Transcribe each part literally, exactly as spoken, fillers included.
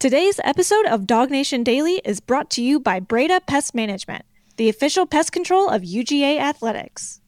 Today's episode of DawgNation Daily is brought to you by Breda Pest Management, the official pest control of U G A Athletics.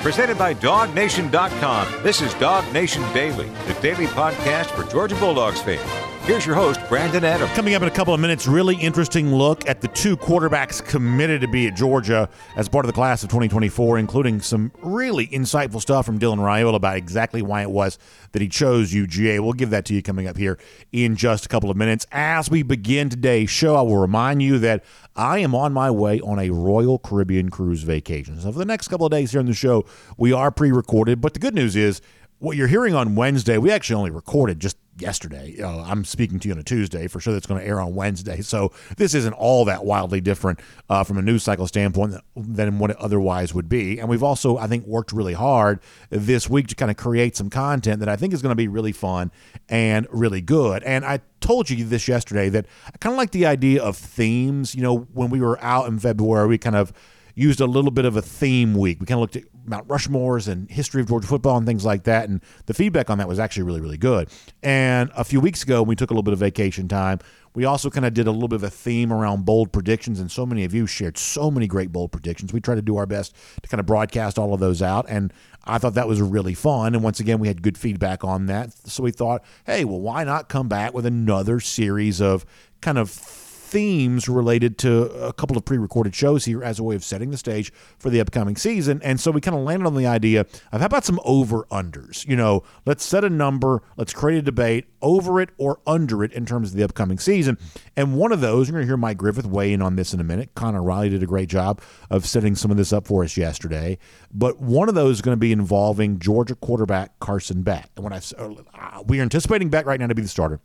Presented by DawgNation dot com, this is DawgNation Daily, the daily podcast for Georgia Bulldogs fans. Here's your host, Brandon Adams. Coming up in a couple of minutes, really interesting look at the two quarterbacks committed to be at Georgia as part of the class of twenty twenty-four, including some really insightful stuff from Dylan Raiola about exactly why it was that he chose U G A. We'll give that to you coming up here in just a couple of minutes. As we begin today's show, I will remind you that I am on my way on a Royal Caribbean cruise vacation. So for the next couple of days here on the show, we are pre-recorded, but the good news is what you're hearing on Wednesday, we actually only recorded just yesterday. Uh, I'm speaking to you on a Tuesday. For sure that's going to air on Wednesday. So this isn't all that wildly different uh, from a news cycle standpoint than what it otherwise would be. And we've also, I think, worked really hard this week to kind of create some content that I think is going to be really fun and really good. And I told you this yesterday that I kind of like the idea of themes. You know, when we were out in February, we kind of used a little bit of a theme week. We kind of looked at Mount Rushmore's and history of Georgia football and things like that, and the feedback on that was actually really, really good. And a few weeks ago, we took a little bit of vacation time. We also kind of did a little bit of a theme around bold predictions, and so many of you shared so many great bold predictions. We tried to do our best to kind of broadcast all of those out, and I thought that was really fun. And once again, we had good feedback on that. So we thought, hey, well, why not come back with another series of kind of themes related to a couple of pre-recorded shows here as a way of setting the stage for the upcoming season. And so we kind of landed on the idea of how about some over-unders? You know, let's set a number, let's create a debate over it or under it in terms of the upcoming season. And one of those, you're going to hear Mike Griffith weigh in on this in a minute. Connor Riley did a great job of setting some of this up for us yesterday. But one of those is going to be involving Georgia quarterback Carson Beck. And when I, we are anticipating Beck right now to be the starter.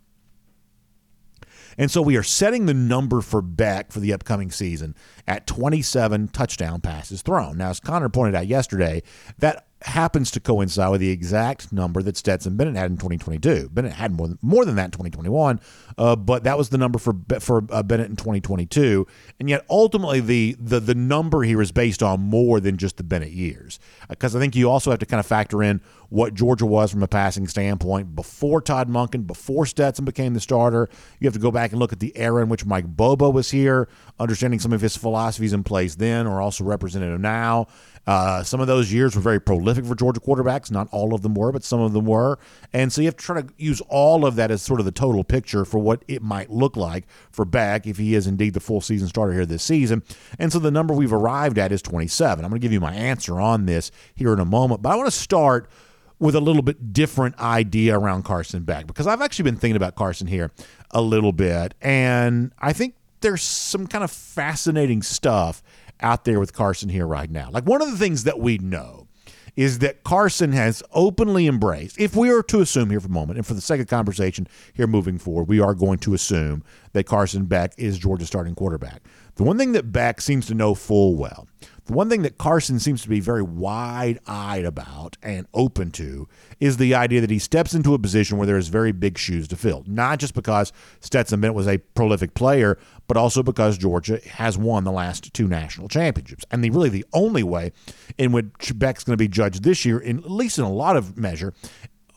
And so we are setting the number for Beck for the upcoming season at twenty-seven touchdown passes thrown. Now, as Connor pointed out yesterday, that happens to coincide with the exact number that Stetson Bennett had in twenty twenty-two. Bennett had more than, more than that in twenty twenty-one, uh, but that was the number for for uh, Bennett in twenty twenty-two. And yet, ultimately, the the the number here is based on more than just the Bennett years, because uh, I think you also have to kind of factor in what Georgia was from a passing standpoint before Todd Monken, before Stetson became the starter. You have to go back and look at the era in which Mike Bobo was here, understanding some of his philosophies in place then or also representative now. Uh, some of those years were very prolific for Georgia quarterbacks. Not all of them were, but some of them were. And so you have to try to use all of that as sort of the total picture for what it might look like for Beck if he is indeed the full season starter here this season. And so the number we've arrived at is twenty-seven. I'm going to give you my answer on this here in a moment, but I want to start with a little bit different idea around Carson Beck, because I've actually been thinking about Carson here a little bit, and I think there's some kind of fascinating stuff out there with Carson here right now. Like, one of the things that we know is that Carson has openly embraced, if we are to assume here for a moment, and for the sake of conversation here moving forward, we are going to assume that Carson Beck is Georgia's starting quarterback. The one thing that Beck seems to know full well, the one thing that Carson seems to be very wide-eyed about and open to is the idea that he steps into a position where there is very big shoes to fill, not just because Stetson Bennett was a prolific player, but also because Georgia has won the last two national championships. And the, really the only way in which Beck's going to be judged this year, in, at least in a lot of measure,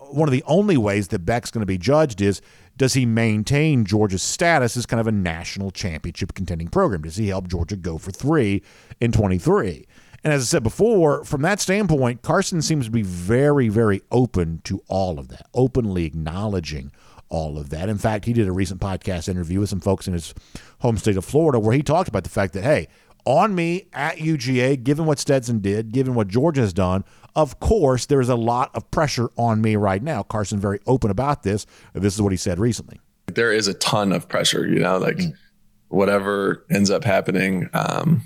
one of the only ways that Beck's going to be judged is, does he maintain Georgia's status as kind of a national championship contending program? Does he help Georgia go for three in twenty-three? And as I said before, from that standpoint, Carson seems to be very, very open to all of that, openly acknowledging all of that. In fact, he did a recent podcast interview with some folks in his home state of Florida where he talked about the fact that, hey, on me at U G A, given what Stetson did, given what Georgia has done, of course, there is a lot of pressure on me right now. Carson very open about this. This is what he said recently. There is a ton of pressure, you know, like mm. whatever ends up happening, um,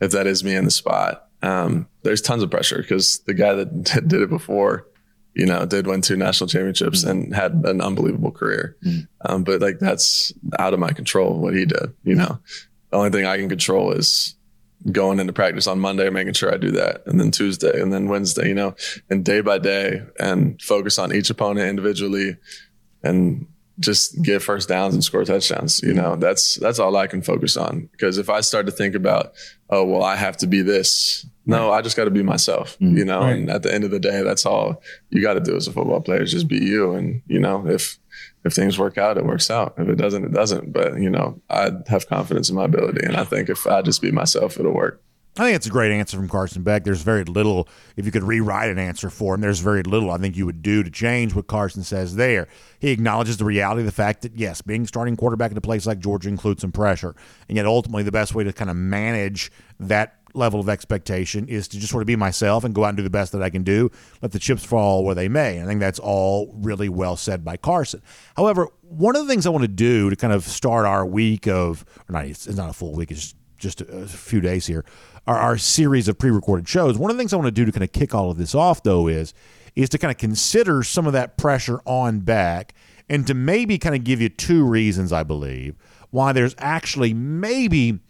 if that is me in the spot, um, there's tons of pressure because the guy that did it before, you know, did win two national championships mm. and had an unbelievable career. Mm. Um, but like, that's out of my control, what he did, you know. The only thing I can control is going into practice on Monday, making sure I do that. And then Tuesday and then Wednesday, you know, and day by day, and focus on each opponent individually and just get first downs and score touchdowns. You know, that's that's all I can focus on. Because if I start to think about, oh, well, I have to be this. No, I just got to be myself, mm-hmm. you know, right. and at the end of the day, that's all you got to do as a football player is just be you. And, you know, if if things work out, it works out. If it doesn't, it doesn't. But, you know, I have confidence in my ability. And I think if I just be myself, it'll work. I think it's a great answer from Carson Beck. There's very little, if you could rewrite an answer for him, there's very little I think you would do to change what Carson says there. He acknowledges the reality of the fact that, yes, being starting quarterback at a place like Georgia includes some pressure. And yet ultimately the best way to kind of manage that level of expectation is to just sort of be myself and go out and do the best that I can do, let the chips fall where they may. And I think that's all really well said by Carson. However, one of the things I want to do to kind of start our week of, or not, it's not a full week, it's just a few days here, Our, our series of pre-recorded shows. One of the things I want to do to kind of kick all of this off, though, is is to kind of consider some of that pressure on Beck and to maybe kind of give you two reasons, I believe, why there's actually maybe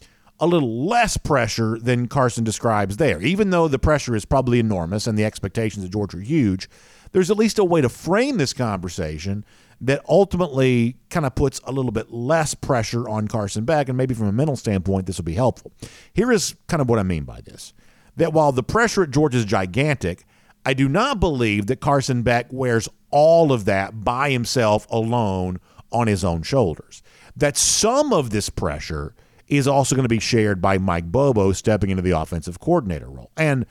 a little less pressure than Carson describes there. Even though the pressure is probably enormous and the expectations of Georgia are huge, there's at least a way to frame this conversation that ultimately kind of puts a little bit less pressure on Carson Beck, and maybe from a mental standpoint, this will be helpful. Here is kind of what I mean by this, that while the pressure at Georgia is gigantic, I do not believe that Carson Beck wears all of that by himself alone on his own shoulders, that some of this pressure is also going to be shared by Mike Bobo stepping into the offensive coordinator role. And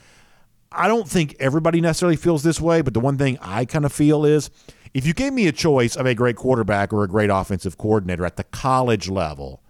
I don't think everybody necessarily feels this way, but the one thing I kind of feel is, if you gave me a choice of a great quarterback or a great offensive coordinator at the college level,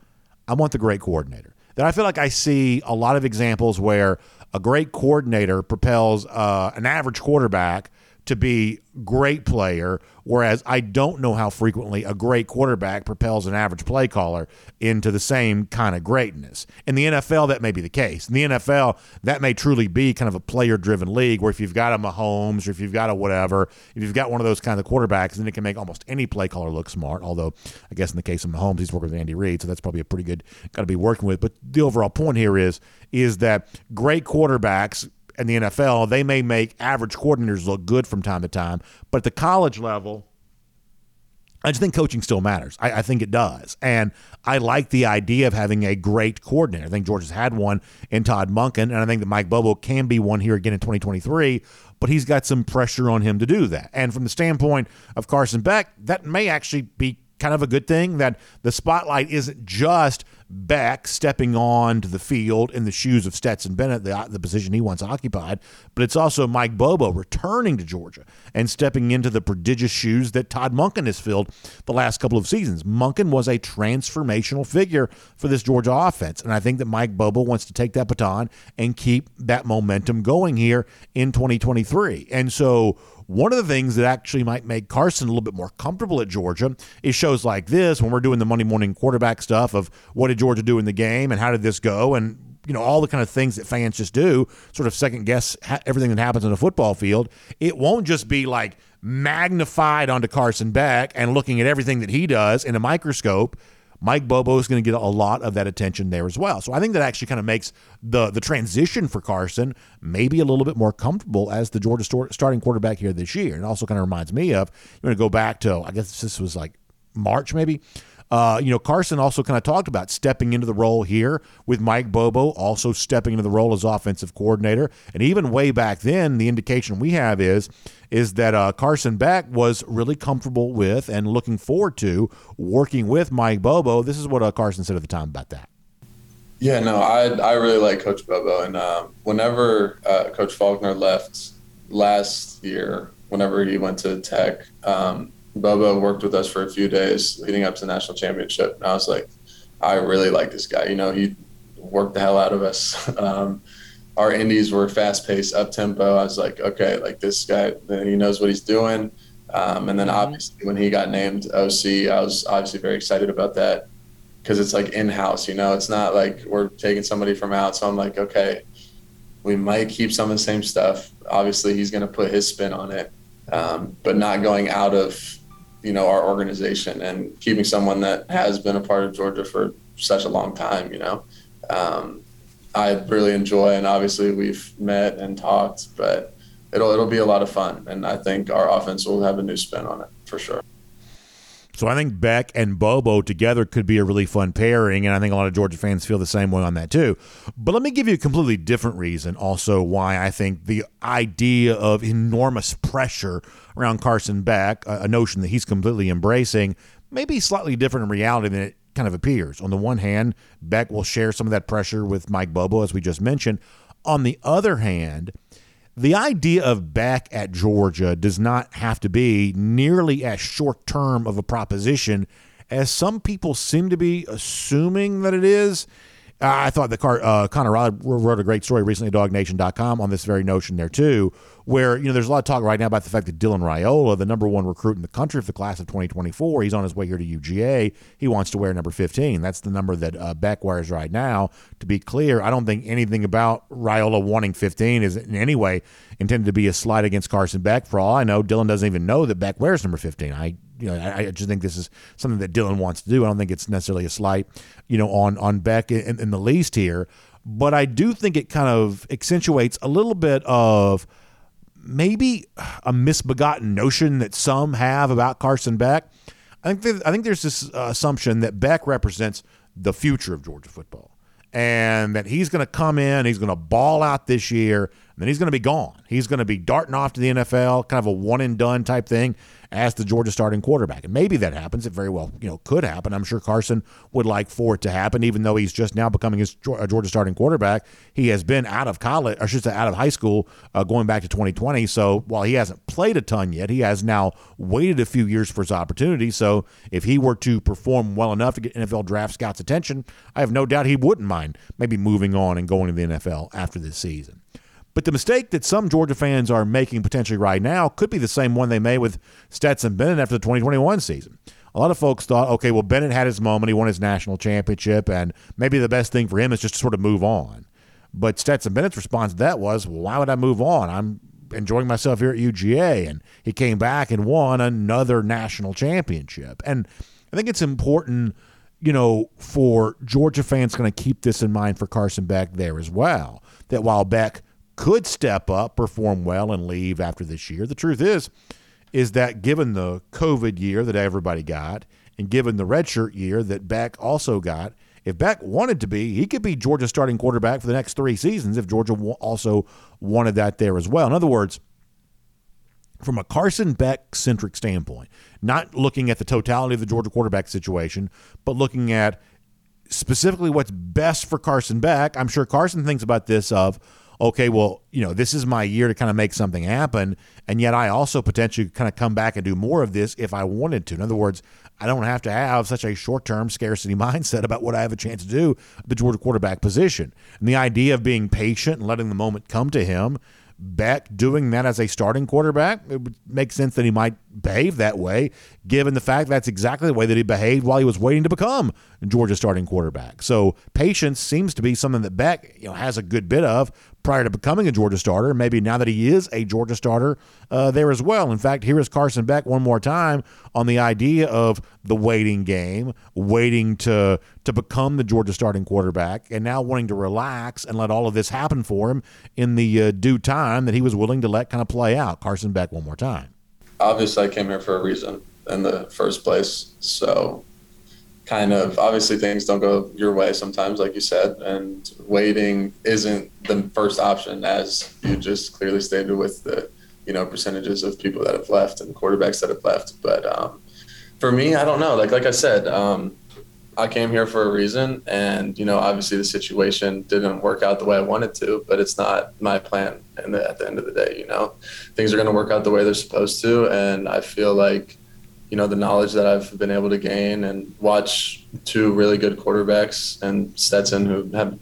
I want the great coordinator. Then I feel like I see a lot of examples where a great coordinator propels uh, an average quarterback to be great player, whereas I don't know how frequently a great quarterback propels an average play caller into the same kind of greatness. In the N F L, that may be the case. In the N F L, that may truly be kind of a player-driven league where if you've got a Mahomes or if you've got a whatever, if you've got one of those kinds of quarterbacks, then it can make almost any play caller look smart, although I guess in the case of Mahomes, he's working with Andy Reid, so that's probably a pretty good guy to be working with. But the overall point here is, is that great quarterbacks – in the N F L, they may make average coordinators look good from time to time, but at the college level, I just think coaching still matters. I, I think it does. And I like the idea of having a great coordinator. I think Georgia's had one in Todd Monken, and I think that Mike Bobo can be one here again in twenty twenty-three, but he's got some pressure on him to do that. And from the standpoint of Carson Beck, that may actually be kind of a good thing, that the spotlight isn't just Beck stepping on to the field in the shoes of Stetson Bennett, the, the position he once occupied, but it's also Mike Bobo returning to Georgia and stepping into the prodigious shoes that Todd Monken has filled the last couple of seasons. Monken was a transformational figure for this Georgia offense, and I think that Mike Bobo wants to take that baton and keep that momentum going here in twenty twenty-three. And so one of the things that actually might make Carson a little bit more comfortable at Georgia is shows like this, when we're doing the Monday morning quarterback stuff of what did Georgia do in the game and how did this go, and you know, all the kind of things that fans just do, sort of second guess everything that happens on a football field. It won't just be like magnified onto Carson Beck and looking at everything that he does in a microscope. Mike Bobo is going to get a lot of that attention there as well. So I think that actually kind of makes the the transition for Carson maybe a little bit more comfortable as the Georgia start, starting quarterback here this year. It also kind of reminds me of, you want to go back to, I guess this was like March maybe, Uh, you know, Carson also kind of talked about stepping into the role here with Mike Bobo, also stepping into the role as offensive coordinator. And even way back then, the indication we have is, is that uh, Carson Beck was really comfortable with and looking forward to working with Mike Bobo. This is what uh, Carson said at the time about that. Yeah, no, I I really like Coach Bobo. And uh, whenever uh, Coach Faulkner left last year, whenever he went to Tech, um, Bobo worked with us for a few days leading up to the national championship. And I was like, I really like this guy. You know, he worked the hell out of us. Um, our indies were fast paced, up tempo. I was like, okay, like this guy, he knows what he's doing. Um, and then obviously when he got named O C, I was obviously very excited about that because it's like in-house, you know, it's not like we're taking somebody from out. So I'm like, okay, we might keep some of the same stuff. Obviously he's going to put his spin on it, um, but not going out of, you know, our organization and keeping someone that has been a part of Georgia for such a long time, you know, um, I really enjoy, and obviously we've met and talked, but it'll, it'll be a lot of fun. And I think our offense will have a new spin on it for sure. So I think Beck and Bobo together could be a really fun pairing, and I think a lot of Georgia fans feel the same way on that too. But let me give you a completely different reason also why I think the idea of enormous pressure around Carson Beck, a notion that he's completely embracing, may be slightly different in reality than it kind of appears. On the one hand, Beck will share some of that pressure with Mike Bobo, as we just mentioned. On the other hand, the idea of back at Georgia does not have to be nearly as short-term of a proposition as some people seem to be assuming that it is. Uh, I thought that Car- uh, Connor Riley wrote a great story recently at Dawg Nation dot com on this very notion there, too, where, you know, there's a lot of talk right now about the fact that Dylan Raiola, the number one recruit in the country for the class of twenty twenty-four, he's on his way here to U G A. He wants to wear number fifteen. That's the number that uh, Beck wears right now. To be clear, I don't think anything about Raiola wanting fifteen is in any way intended to be a slight against Carson Beck. For all I know, Dylan doesn't even know that Beck wears number fifteen. I You know, I just think this is something that Dylan wants to do. I don't think it's necessarily a slight, you know, on on Beck in, in the least here. But I do think it kind of accentuates a little bit of maybe a misbegotten notion that some have about Carson Beck. I think that, I think there's this assumption that Beck represents the future of Georgia football, and that he's going to come in, he's going to ball out this year, and then he's going to be gone. He's going to be darting off to the N F L, kind of a one-and-done type thing as the Georgia starting quarterback. And maybe that happens. It very well, you know, could happen. I'm sure Carson would like for it to happen, even though he's just now becoming his Georgia starting quarterback. He has been out of college, or should say out of high school, uh, going back to twenty twenty. So while he hasn't played a ton yet, he has now waited a few years for his opportunity. So if he were to perform well enough to get N F L draft scouts' attention, I have no doubt he wouldn't mind maybe moving on and going to the N F L after this season. But the mistake that some Georgia fans are making potentially right now could be the same one they made with Stetson Bennett after the twenty twenty-one season. A lot of folks thought, okay, well, Bennett had his moment. He won his national championship, and maybe the best thing for him is just to sort of move on. But Stetson Bennett's response to that was, well, why would I move on? I'm enjoying myself here at U G A. And he came back and won another national championship. And I think it's important, you know, for Georgia fans going to keep this in mind for Carson Beck there as well, that while Beck could step up, perform well, and leave after this year, the truth is, is that given the COVID year that everybody got, and given the redshirt year that Beck also got, if Beck wanted to be, he could be Georgia's starting quarterback for the next three seasons if Georgia also wanted that there as well. In other words, from a Carson Beck-centric standpoint, not looking at the totality of the Georgia quarterback situation, but looking at specifically what's best for Carson Beck, I'm sure Carson thinks about this of, okay, well, you know, this is my year to kind of make something happen, and yet I also potentially kind of come back and do more of this if I wanted to. In other words, I don't have to have such a short-term scarcity mindset about what I have a chance to do at the Georgia quarterback position. And the idea of being patient and letting the moment come to him, Beck doing that as a starting quarterback, it would make sense that he might behave that way, given the fact that's exactly the way that he behaved while he was waiting to become Georgia's starting quarterback. So patience seems to be something that Beck, you know, has a good bit of prior to becoming a Georgia starter. Maybe now that he is a Georgia starter uh, there as well. In fact, here is Carson Beck one more time on the idea of the waiting game, waiting to to become the Georgia starting quarterback, and now wanting to relax and let all of this happen for him in the uh, due time that he was willing to let kind of play out. Carson Beck one more time. Obviously, I came here for a reason in the first place. So kind of obviously things don't go your way sometimes, like you said, and waiting isn't the first option, as you just clearly stated with the, you know, percentages of people that have left and quarterbacks that have left. But um, for me, I don't know. Like like I said, um, I came here for a reason, and, you know, obviously the situation didn't work out the way I wanted to, but it's not my plan. And at the end of the day, you know, things are going to work out the way they're supposed to. And I feel like, you know, the knowledge that I've been able to gain and watch two really good quarterbacks and Stetson, who have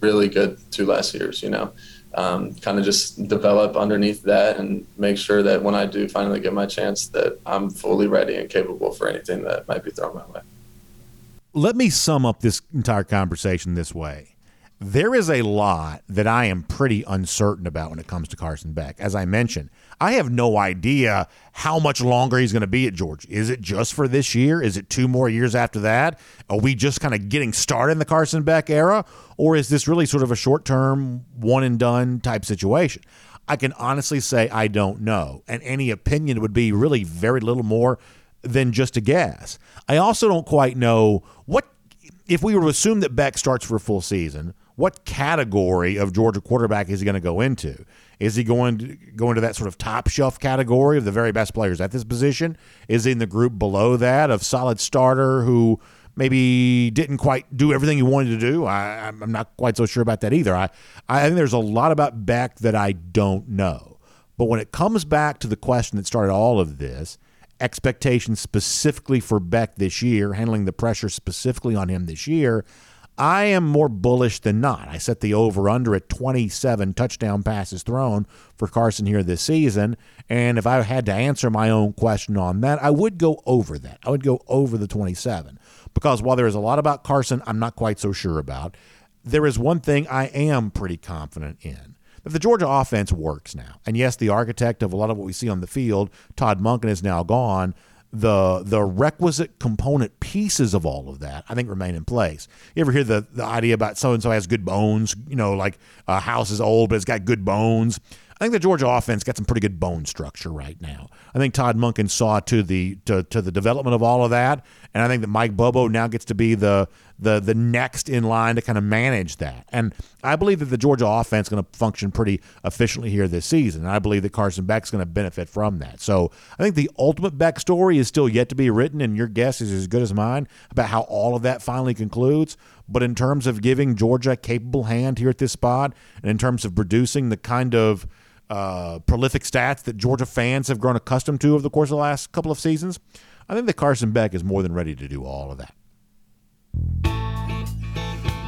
really good two last years, you know, um, kind of just develop underneath that and make sure that when I do finally get my chance that I'm fully ready and capable for anything that might be thrown my way. Let me sum up this entire conversation this way. There is a lot that I am pretty uncertain about when it comes to Carson Beck. As I mentioned, I have no idea how much longer he's going to be at Georgia. Is it just for this year? Is it two more years after that? Are we just kind of getting started in the Carson Beck era? Or is this really sort of a short-term, one-and-done type situation? I can honestly say I don't know. And any opinion would be really very little more than just a guess. I also don't quite know what, if we were to assume that Beck starts for a full season, what category of Georgia quarterback is he going to go into? Is he going to go into that sort of top shelf category of the very best players at this position? Is he in the group below that of solid starter who maybe didn't quite do everything he wanted to do? I, I'm not quite so sure about that either. I, I think there's a lot about Beck that I don't know. But when it comes back to the question that started all of this, expectations specifically for Beck this year, handling the pressure specifically on him this year, I am more bullish than not. I set the over-under at twenty-seven touchdown passes thrown for Carson here this season, and if I had to answer my own question on that, I would go over that. I would go over the twenty-seven, because while there is a lot about Carson I'm not quite so sure about, there is one thing I am pretty confident in. But the Georgia offense works now. And yes, the architect of a lot of what we see on the field, Todd Monken, is now gone. The the requisite component pieces of all of that, I think, remain in place. You ever hear the, the idea about so-and-so has good bones, you know, like a house is old, but it's got good bones. I think the Georgia offense got some pretty good bone structure right now. I think Todd Monken saw to the to, to the development of all of that, and I think that Mike Bobo now gets to be the the the next in line to kind of manage that. And I believe that the Georgia offense is going to function pretty efficiently here this season. And I believe that Carson Beck is going to benefit from that. So I think the ultimate Beck story is still yet to be written, and your guess is as good as mine about how all of that finally concludes. But in terms of giving Georgia a capable hand here at this spot, and in terms of producing the kind of Uh, prolific stats that Georgia fans have grown accustomed to over the course of the last couple of seasons, I think that Carson Beck is more than ready to do all of that.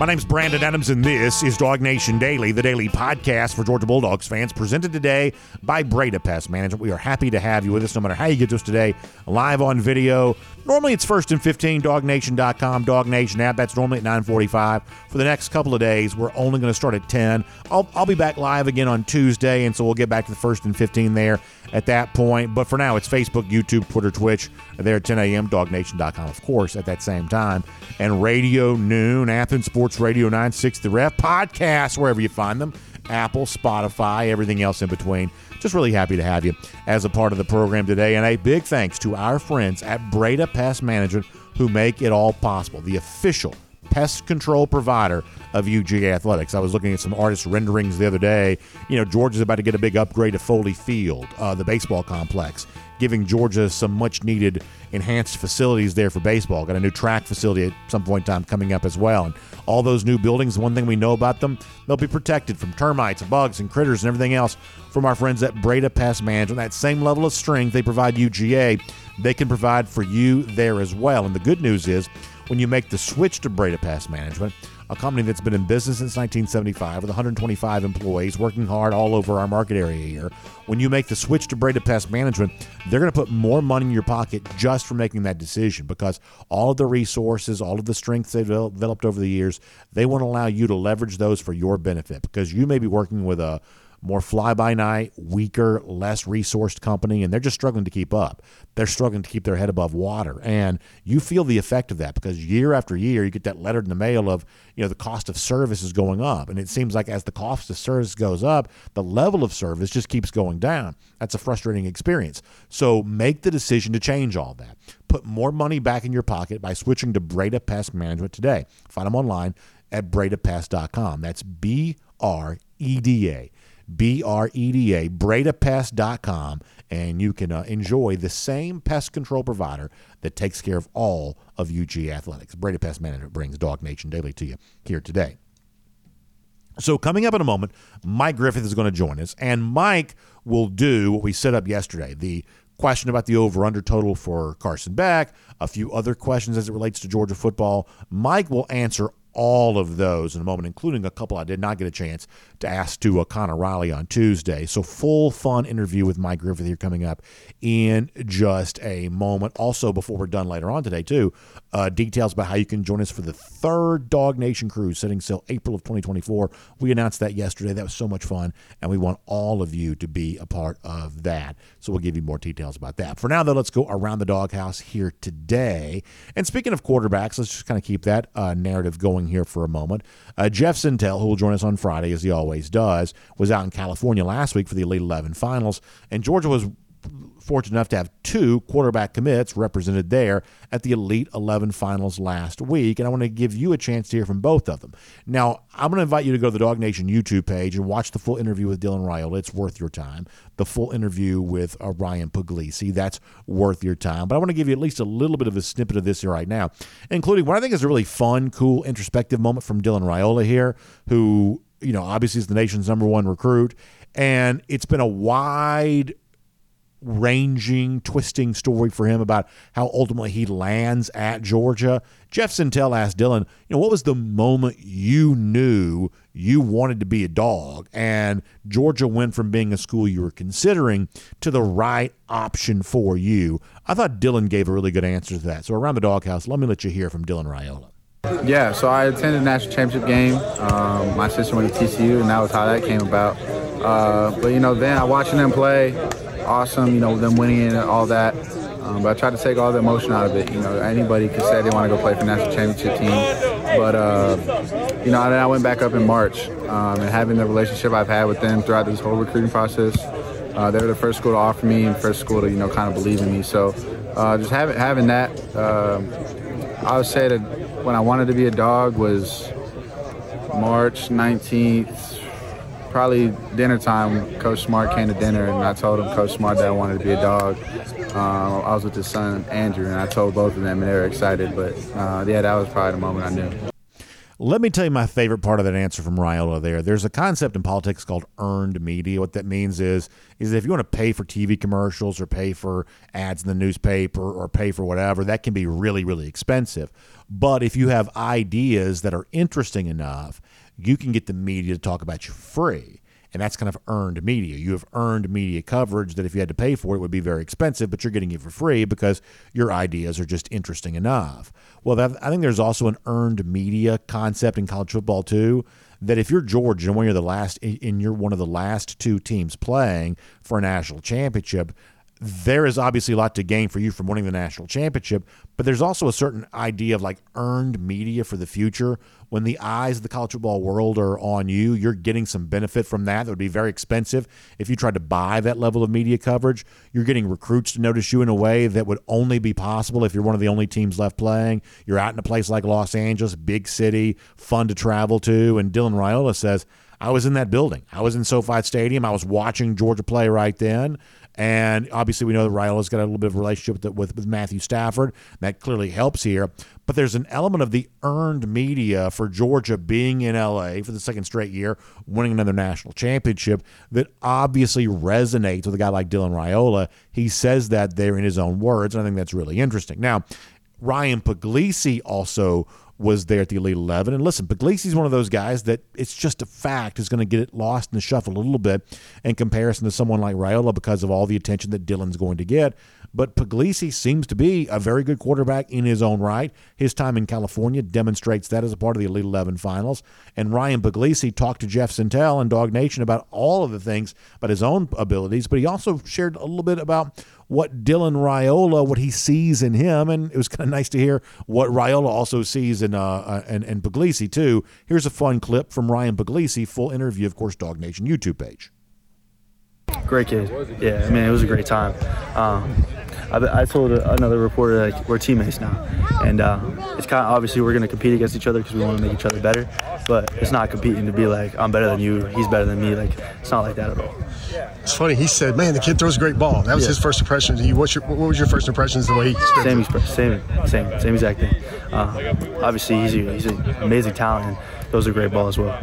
My name's Brandon Adams, and this is DawgNation Daily, the daily podcast for Georgia Bulldogs fans, presented today by Breda Pest Management. We are happy to have you with us no matter how you get to us today, live on video. Normally it's first and fifteen, DawgNation dot com, DawgNation app. That's normally at nine forty-five. For the next couple of days, we're only going to start at ten. I'll, I'll be back live again on Tuesday, and so we'll get back to the first and fifteen there at that point. But for now, it's Facebook, YouTube, Twitter, Twitch. There at ten a.m., DawgNation dot com, of course, at that same time. And radio noon, Athens Sports Radio nine sixty The Ref, podcasts wherever you find them, Apple, Spotify, everything else in between. Just really happy to have you as a part of the program today, and a big thanks to our friends at Breda Pest Management who make it all possible, the official pest control provider of U G A Athletics. I was looking at some artist renderings the other day. You know, Georgia's about to get a big upgrade to Foley Field, uh, the baseball complex, giving Georgia some much-needed enhanced facilities there for baseball. Got a new track facility at some point in time coming up as well. And all those new buildings, one thing we know about them, they'll be protected from termites and bugs and critters and everything else from our friends at Breda Pest Management. That same level of strength they provide U G A, they can provide for you there as well. And the good news is, when you make the switch to Breda Pest Management, a company that's been in business since nineteen seventy-five with one hundred twenty-five employees working hard all over our market area here, when you make the switch to Breda Pest Management, they're going to put more money in your pocket just for making that decision, because all of the resources, all of the strengths they've developed over the years, they want to allow you to leverage those for your benefit, because you may be working with a more fly-by-night, weaker, less resourced company, and they're just struggling to keep up. They're struggling to keep their head above water, and you feel the effect of that, because year after year you get that letter in the mail of, you know, the cost of service is going up, and it seems like as the cost of service goes up, the level of service just keeps going down. That's a frustrating experience. So make the decision to change all that. Put more money back in your pocket by switching to Breda Pest Management today. Find them online at breda pest dot com. That's B R E D A. B R E D A, breda pest dot com, and you can uh, enjoy the same pest control provider that takes care of all of U G Athletics. Breda Pest Management brings DawgNation Daily to you here today. So coming up in a moment, Mike Griffith is going to join us, and Mike will do what we set up yesterday, the question about the over-under total for Carson Beck, a few other questions as it relates to Georgia football. Mike will answer all of those in a moment, including a couple I did not get a chance to ask to uh, Connor Riley on Tuesday. So full fun interview with Mike Griffith here coming up in just a moment. Also, before we're done later on today, too, uh, details about how you can join us for the third DawgNation Cruise setting sail April of twenty twenty-four. We announced that yesterday. That was so much fun, and we want all of you to be a part of that. So we'll give you more details about that. For now, though, let's go around the doghouse here today. And speaking of quarterbacks, let's just kind of keep that uh, narrative going here for a moment. Uh, Jeff Sentell, who will join us on Friday, as he always does, was out in California last week for the Elite eleven finals, and Georgia was fortunate enough to have two quarterback commits represented there at the Elite eleven finals last week, and I want to give you a chance to hear from both of them. Now, I'm going to invite you to go to the DawgNation YouTube page and watch the full interview with Dylan Raiola. It's worth your time. The full interview with uh, Ryan Puglisi, that's worth your time. But I want to give you at least a little bit of a snippet of this here right now, including what I think is a really fun, cool, introspective moment from Dylan Raiola here, who, you know, obviously is the nation's number one recruit, and it's been a wide ranging, twisting story for him about how ultimately he lands at Georgia. Jeff Sentell asked Dylan, you know, what was the moment you knew you wanted to be a dog? And Georgia went from being a school you were considering to the right option for you. I thought Dylan gave a really good answer to that. So around the doghouse, let me let you hear from Dylan Raiola. Yeah, so I attended the national championship game. Um, my sister went to T C U, and that was how that came about. Uh, but, you know, then I watching them play, awesome, you know, them winning and all that. Um, but I tried to take all the emotion out of it. You know, anybody could say they want to go play for the national championship team. But, uh, you know, then I went back up in March. Um, and having the relationship I've had with them throughout this whole recruiting process, uh, they were the first school to offer me and first school to, you know, kind of believe in me. So uh, just having, having that, uh, I would say that when I wanted to be a dog was March nineteenth, probably dinner time. Coach Smart came to dinner, and I told him, Coach Smart, that I wanted to be a dog. Uh, I was with his son, Andrew, and I told both of them, and they were excited. But, uh, yeah, that was probably the moment I knew. Let me tell you my favorite part of that answer from Raiola there. There's a concept in politics called earned media. What that means is, is if you want to pay for T V commercials or pay for ads in the newspaper or pay for whatever, that can be really, really expensive. But if you have ideas that are interesting enough, you can get the media to talk about you free. And that's kind of earned media. You have earned media coverage that if you had to pay for it, it would be very expensive, but you're getting it for free because your ideas are just interesting enough. Well, that, I think there's also an earned media concept in college football too, that if you're Georgia and when you're the last, and you're one of the last two teams playing for a national championship, there is obviously a lot to gain for you from winning the national championship, but there's also a certain idea of like earned media for the future. When the eyes of the college football world are on you, you're getting some benefit from that. That would be very expensive if you tried to buy that level of media coverage. You're getting recruits to notice you in a way that would only be possible if you're one of the only teams left playing. You're out in a place like Los Angeles, big city, fun to travel to. And Dylan Raiola says, I was in that building. I was in SoFi Stadium. I was watching Georgia play right then. And obviously we know that Raiola's got a little bit of a relationship with, with, with Matthew Stafford. That clearly helps here. But there's an element of the earned media for Georgia being in L A for the second straight year, winning another national championship, that obviously resonates with a guy like Dylan Raiola. He says that there in his own words, and I think that's really interesting. Now, Ryan Puglisi also was there at the Elite eleven. And listen, Puglisi's one of those guys that it's just a fact is going to get it lost in the shuffle a little bit in comparison to someone like Raiola because of all the attention that Dylan's going to get. But Puglisi seems to be a very good quarterback in his own right. His time in California demonstrates that as a part of the Elite eleven finals. And Ryan Puglisi talked to Jeff Sentell and DawgNation about all of the things about his own abilities, but he also shared a little bit about what Dylan Raiola, what he sees in him, and it was kind of nice to hear what Raiola also sees in uh and, and Puglisi too. Here's a fun clip from Ryan Puglisi, full interview, of course, DawgNation YouTube page. Great kid. Yeah, I mean, it was a great time. Um, I, I told another reporter that like, we're teammates now, and uh, it's kind of obviously we're going to compete against each other because we want to make each other better, but it's not competing to be like, I'm better than you, he's better than me. Like, it's not like that at all. It's funny, he said, man, the kid throws a great ball. That was yeah. his first impression to you. What's your, what was your first impressions of the way he spent? Same, same, same, same exact thing. Uh, obviously, he's, a, he's an amazing talent, and throws a great ball as well.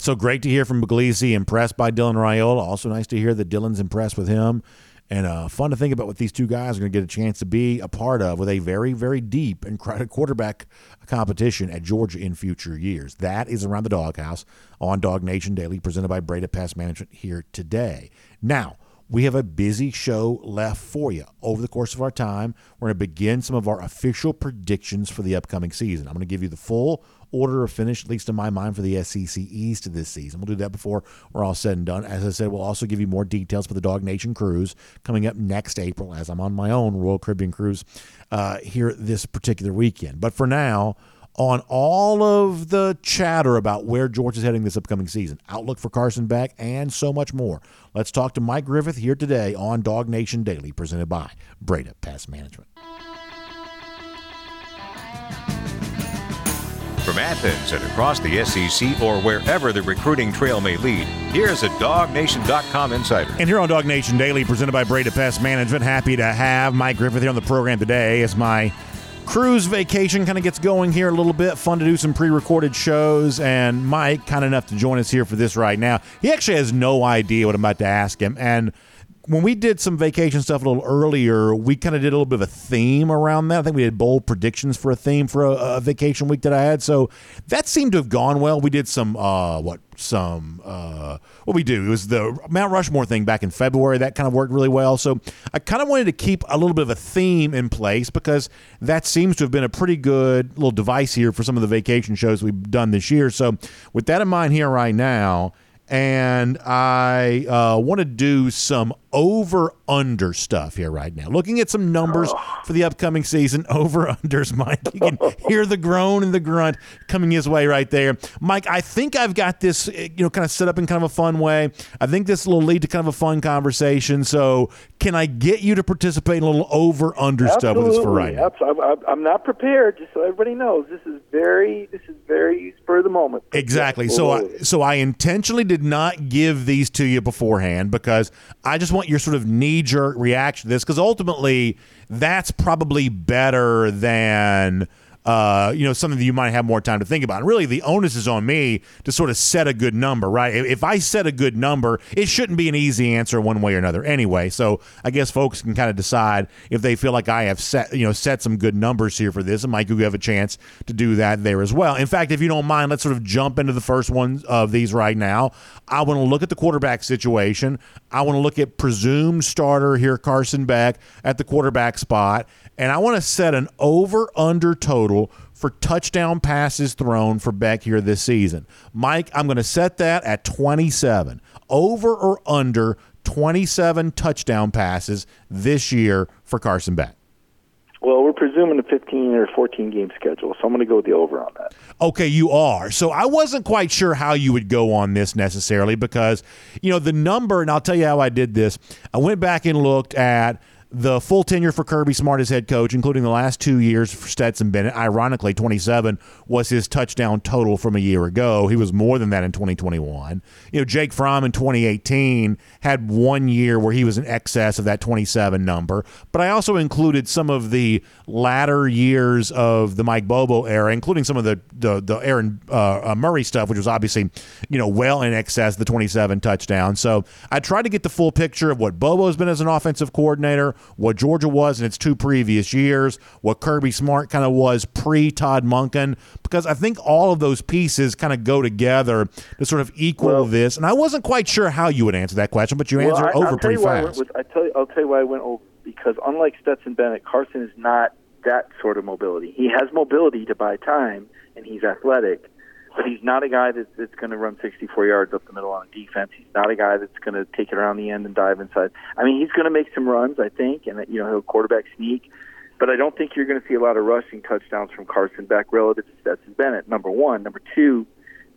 So great to hear from Puglisi, impressed by Dylan Raiola. Also nice to hear that Dylan's impressed with him. And uh, fun to think about what these two guys are going to get a chance to be a part of with a very, very deep and crowded quarterback competition at Georgia in future years. That is Around the Doghouse on DawgNation Daily, presented by Breda Pest Management here today. Now, we have a busy show left for you. Over the course of our time, we're going to begin some of our official predictions for the upcoming season. I'm going to give you the full order of finish, at least in my mind, for the S E C East this season. We'll do that before we're all said and done. As I said, we'll also give you more details for the DawgNation cruise coming up next April, as I'm on my own Royal Caribbean cruise uh, here this particular weekend. But for now, on all of the chatter about where Georgia's heading this upcoming season, outlook for Carson Beck, and so much more. Let's talk to Mike Griffith here today on DawgNation Daily, presented by Breda Pest Management. From Athens and across the S E C or wherever the recruiting trail may lead, here's a DawgNation dot com insider. And here on DawgNation Daily, presented by Breda Pest Management, happy to have Mike Griffith here on the program today as my cruise vacation kind of gets going here a little bit. Fun to do some pre-recorded shows, and Mike, kind enough to join us here for this right now. He actually has no idea what I'm about to ask him, and when we did some vacation stuff a little earlier, we kind of did a little bit of a theme around that. I think we did bold predictions for a theme for a, a vacation week that I had. So that seemed to have gone well. We did some, uh, what, some, uh, what we do? It was the Mount Rushmore thing back in February. That kind of worked really well. So I kind of wanted to keep a little bit of a theme in place because that seems to have been a pretty good little device here for some of the vacation shows we've done this year. So with that in mind here right now, and I uh, want to do some over-under stuff here right now. Looking at some numbers for the upcoming season, over-unders, Mike. You can hear the groan and the grunt coming his way right there. Mike, I think I've got this, you know, kind of set up in kind of a fun way. I think this will lead to kind of a fun conversation. So can I get you to participate in a little over-under Absolutely. Stuff with us for right now? Absolutely. I'm not prepared, just so everybody knows. This is very, this is very spur of the moment. Exactly. So I, so I intentionally did not give these to you beforehand because I just want want your sort of knee-jerk reaction to this, because ultimately that's probably better than uh you know something that you might have more time to think about. And really the onus is on me to sort of set a good number, right? If I set a good number, it shouldn't be an easy answer one way or another anyway. So I guess folks can kind of decide if they feel like I have set you know set some good numbers here for this, and Mike, you have a chance to do that there as well. In fact, if you don't mind, let's sort of jump into the first one of these right now. I want to look at the quarterback situation. I want to look at presumed starter here, Carson Beck, at the quarterback spot, and I want to set an over-under total for touchdown passes thrown for Beck here this season. Mike, I'm going to set that at twenty-seven. Over or under twenty-seven touchdown passes this year for Carson Beck? Well, we're presuming a fifteen or fourteen game schedule, so I'm going to go with the over on that. Okay, you are. So I wasn't quite sure how you would go on this necessarily because, you know, the number, and I'll tell you how I did this. I went back and looked at the full tenure for Kirby Smart as head coach, including the last two years for Stetson Bennett. Ironically, twenty-seven was his touchdown total from a year ago. He was more than that in twenty twenty-one. You know, Jake Fromm in twenty eighteen had one year where he was in excess of that twenty-seven number. But I also included some of the latter years of the Mike Bobo era, including some of the the, the Aaron uh, uh, Murray stuff, which was obviously, you know, well in excess of the twenty-seven touchdowns. So I tried to get the full picture of what Bobo's been as an offensive coordinator, what Georgia was in its two previous years, what Kirby Smart kind of was pre-Todd Monken, because I think all of those pieces kind of go together to sort of equal well, this. And I wasn't quite sure how you would answer that question, but you well, answered I, over I'll pretty fast. I tell you, I'll tell you why I went over, because unlike Stetson Bennett, Carson is not that sort of mobility. He has mobility to buy time, and he's athletic, but he's not a guy that's, that's going to run sixty-four yards up the middle on defense. He's not a guy that's going to take it around the end and dive inside. I mean, he's going to make some runs, I think, and you know he'll quarterback sneak. But I don't think you're going to see a lot of rushing touchdowns from Carson Beck relative to Stetson Bennett, number one. Number two,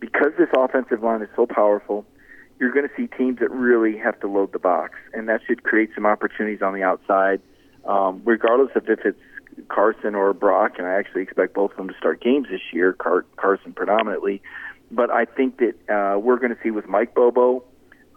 because this offensive line is so powerful, you're going to see teams that really have to load the box, and that should create some opportunities on the outside, um, regardless of if it's Carson or Brock, and I actually expect both of them to start games this year, Car- Carson predominantly. But I think that uh, we're going to see with Mike Bobo,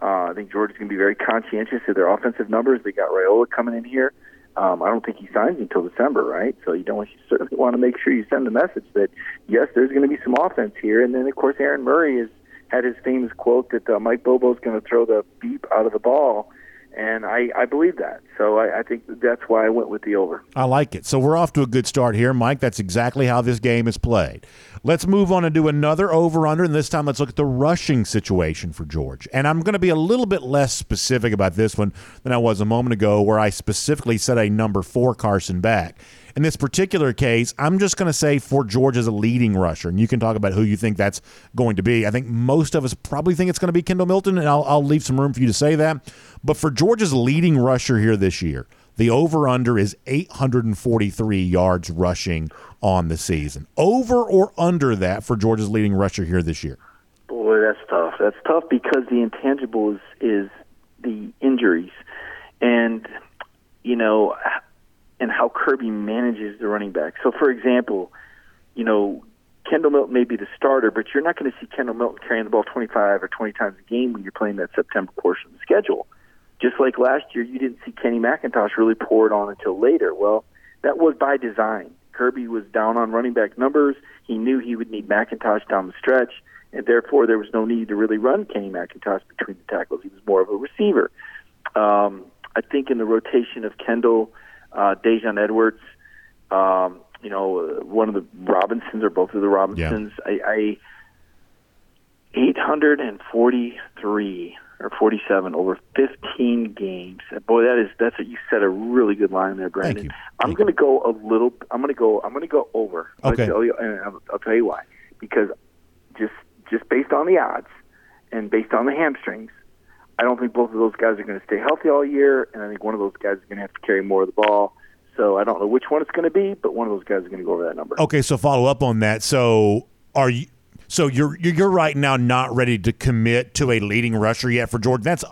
uh, I think Georgia's going to be very conscientious of their offensive numbers. They got Raiola coming in here. Um, I don't think he signs until December, right? So you don't you certainly want to make sure you send the message that, yes, there's going to be some offense here. And then, of course, Aaron Murray has had his famous quote that uh, Mike Bobo's going to throw the beep out of the ball. And I, I believe that. So I, I think that's why I went with the over. I like it. So we're off to a good start here, Mike. That's exactly how this game is played. Let's move on and do another over-under, and this time let's look at the rushing situation for George. And I'm going to be a little bit less specific about this one than I was a moment ago, where I specifically set a number for Carson Beck. In this particular case, I'm just going to say for George as a leading rusher, and you can talk about who you think that's going to be. I think most of us probably think it's going to be Kendall Milton, and I'll, I'll leave some room for you to say that. But for Georgia's leading rusher here this year, The over-under is eight hundred forty-three yards rushing on the season. Over or under that for Georgia's leading rusher here this year? Boy, that's tough. That's tough because the intangible is, is the injuries. And, you know, and how Kirby manages the running back. So, for example, you know, Kendall Milton may be the starter, but you're not going to see Kendall Milton carrying the ball twenty-five or twenty times a game when you're playing that September portion of the schedule. Just like last year, you didn't see Kenny McIntosh really pour it on until later. Well, that was by design. Kirby was down on running back numbers. He knew he would need McIntosh down the stretch, and therefore there was no need to really run Kenny McIntosh between the tackles. He was more of a receiver. Um, I think in the rotation of Kendall, uh, Dejon Edwards, um, you know, one of the Robinsons or both of the Robinsons, yeah. I, I eight hundred forty-three or forty-seven over fifteen games. Boy, that is that's what you said a really good line there, Brandon. Thank you. Thank I'm going to go a little. I'm going to go. I'm going to go over. Okay. I'll tell you, and I'll, I'll tell you why. Because just just based on the odds and based on the hamstrings, I don't think both of those guys are going to stay healthy all year, and I think one of those guys is going to have to carry more of the ball. So I don't know which one it's going to be, but one of those guys is going to go over that number. Okay. So follow up on that. So are you? So you're you're right now not ready to commit to a leading rusher yet for Georgia. That's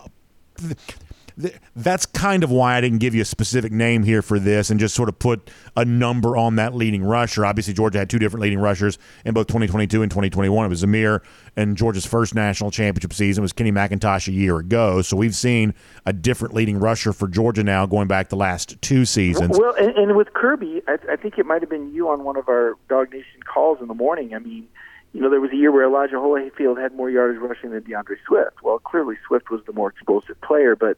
that's kind of why I didn't give you a specific name here for this and just sort of put a number on that leading rusher. Obviously, Georgia had two different leading rushers in both twenty twenty-two and twenty twenty-one. It was Amir, and Georgia's first national championship season was Kenny McIntosh a year ago. So we've seen a different leading rusher for Georgia now going back the last two seasons. Well, and, and with Kirby, I, I think it might have been you on one of our DawgNation calls in the morning. I mean, you know, there was a year where Elijah Holyfield had more yardage rushing than DeAndre Swift. Well, clearly Swift was the more explosive player, but,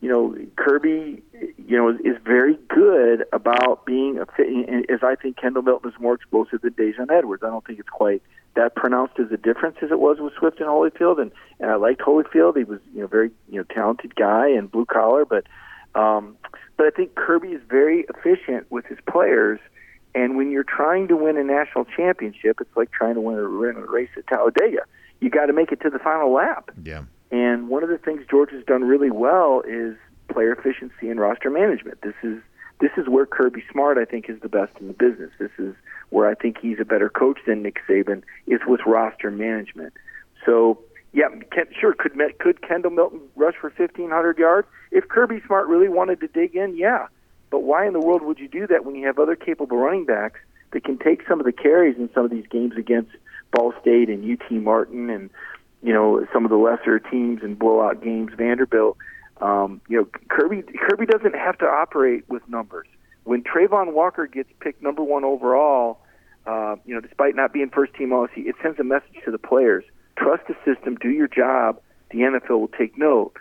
you know, Kirby, you know, is, is very good about being a fit, as I think Kendall Milton is more explosive than Dejon Edwards. I don't think it's quite that pronounced as a difference as it was with Swift and Holyfield, and, and I liked Holyfield. He was, you know, very, you know, talented guy and blue collar, but, um, but I think Kirby is very efficient with his players. And when you're trying to win a national championship, it's like trying to win a race at Talladega. You got to make it to the final lap. Yeah. And one of the things Georgia's done really well is player efficiency and roster management. This is this is where Kirby Smart, I think, is the best in the business. This is where I think he's a better coach than Nick Saban, is with roster management. So, yeah, sure, could could Kendall Milton rush for fifteen hundred yards? If Kirby Smart really wanted to dig in, yeah. But why in the world would you do that when you have other capable running backs that can take some of the carries in some of these games against Ball State and U T Martin and, you know, some of the lesser teams and blowout games, Vanderbilt? Um, you know, Kirby Kirby doesn't have to operate with numbers. When Trayvon Walker gets picked number one overall, uh, you know, despite not being first-team All S E C, it sends a message to the players. Trust the system. Do your job. The N F L will take note.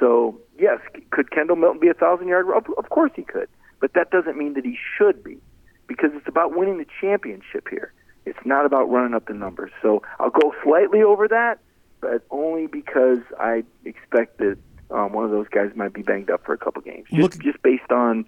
So, yes, could Kendall Milton be a thousand-yard rusher? Of course he could. But that doesn't mean that he should be, because it's about winning the championship here. It's not about running up the numbers. So I'll go slightly over that, but only because I expect that um, one of those guys might be banged up for a couple games, just, Look, just based on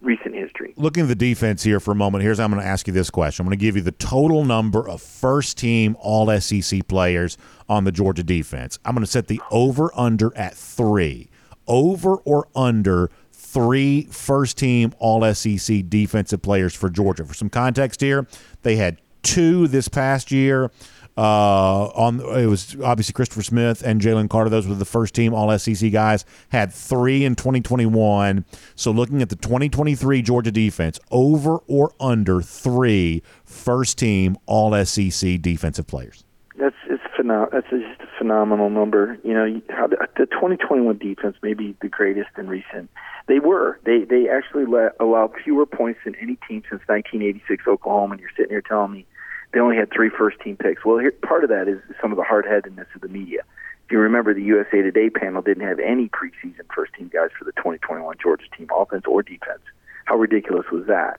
recent history. Looking at the defense here for a moment, here's how I'm going to ask you this question. I'm going to give you the total number of first-team All S E C players on the Georgia defense. I'm going to set the over-under at three. Over or under three first-team All S E C defensive players for Georgia. For some context here, they had two this past year. Uh, on it was obviously Christopher Smith and Jalen Carter. Those were the first-team All S E C guys. Had three in twenty twenty-one. So looking at the twenty twenty-three Georgia defense, over or under three first-team All S E C defensive players. That's it's phenom- That's just a phenomenal number. You know, how the, the twenty twenty-one defense may be the greatest in recent. They were. They they actually let, allowed fewer points than any team since nineteen eighty-six Oklahoma, and you're sitting here telling me they only had three first-team picks. Well, here, part of that is some of the hard-headedness of the media. If you remember, the U S A Today panel didn't have any preseason first-team guys for the twenty twenty-one Georgia team, offense or defense. How ridiculous was that?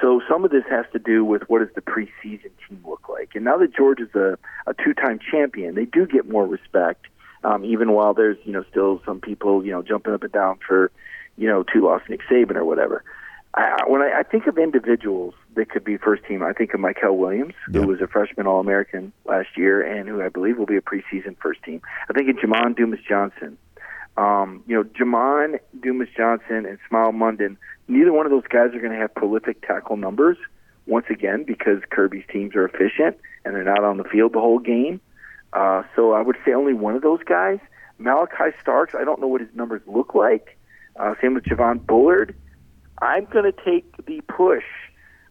So some of this has to do with what does the preseason team look like. And now that Georgia's a, a two-time champion, they do get more respect, um, even while there's, you know, still some people, you know, jumping up and down for, you know, two-loss Nick Saban or whatever. I, when I, I think of individuals that could be first-team, I think of Mikel Williams, yeah. who was a freshman All-American last year and who I believe will be a preseason first-team. I think of Jermon Dumas-Johnson. Um, you know, Jermon Dumas-Johnson and Smile Munden, neither one of those guys are going to have prolific tackle numbers, once again, because Kirby's teams are efficient and they're not on the field the whole game. Uh, so I would say only one of those guys. Malachi Starks, I don't know what his numbers look like. Uh, same with Javon Bullard. I'm going to take the push.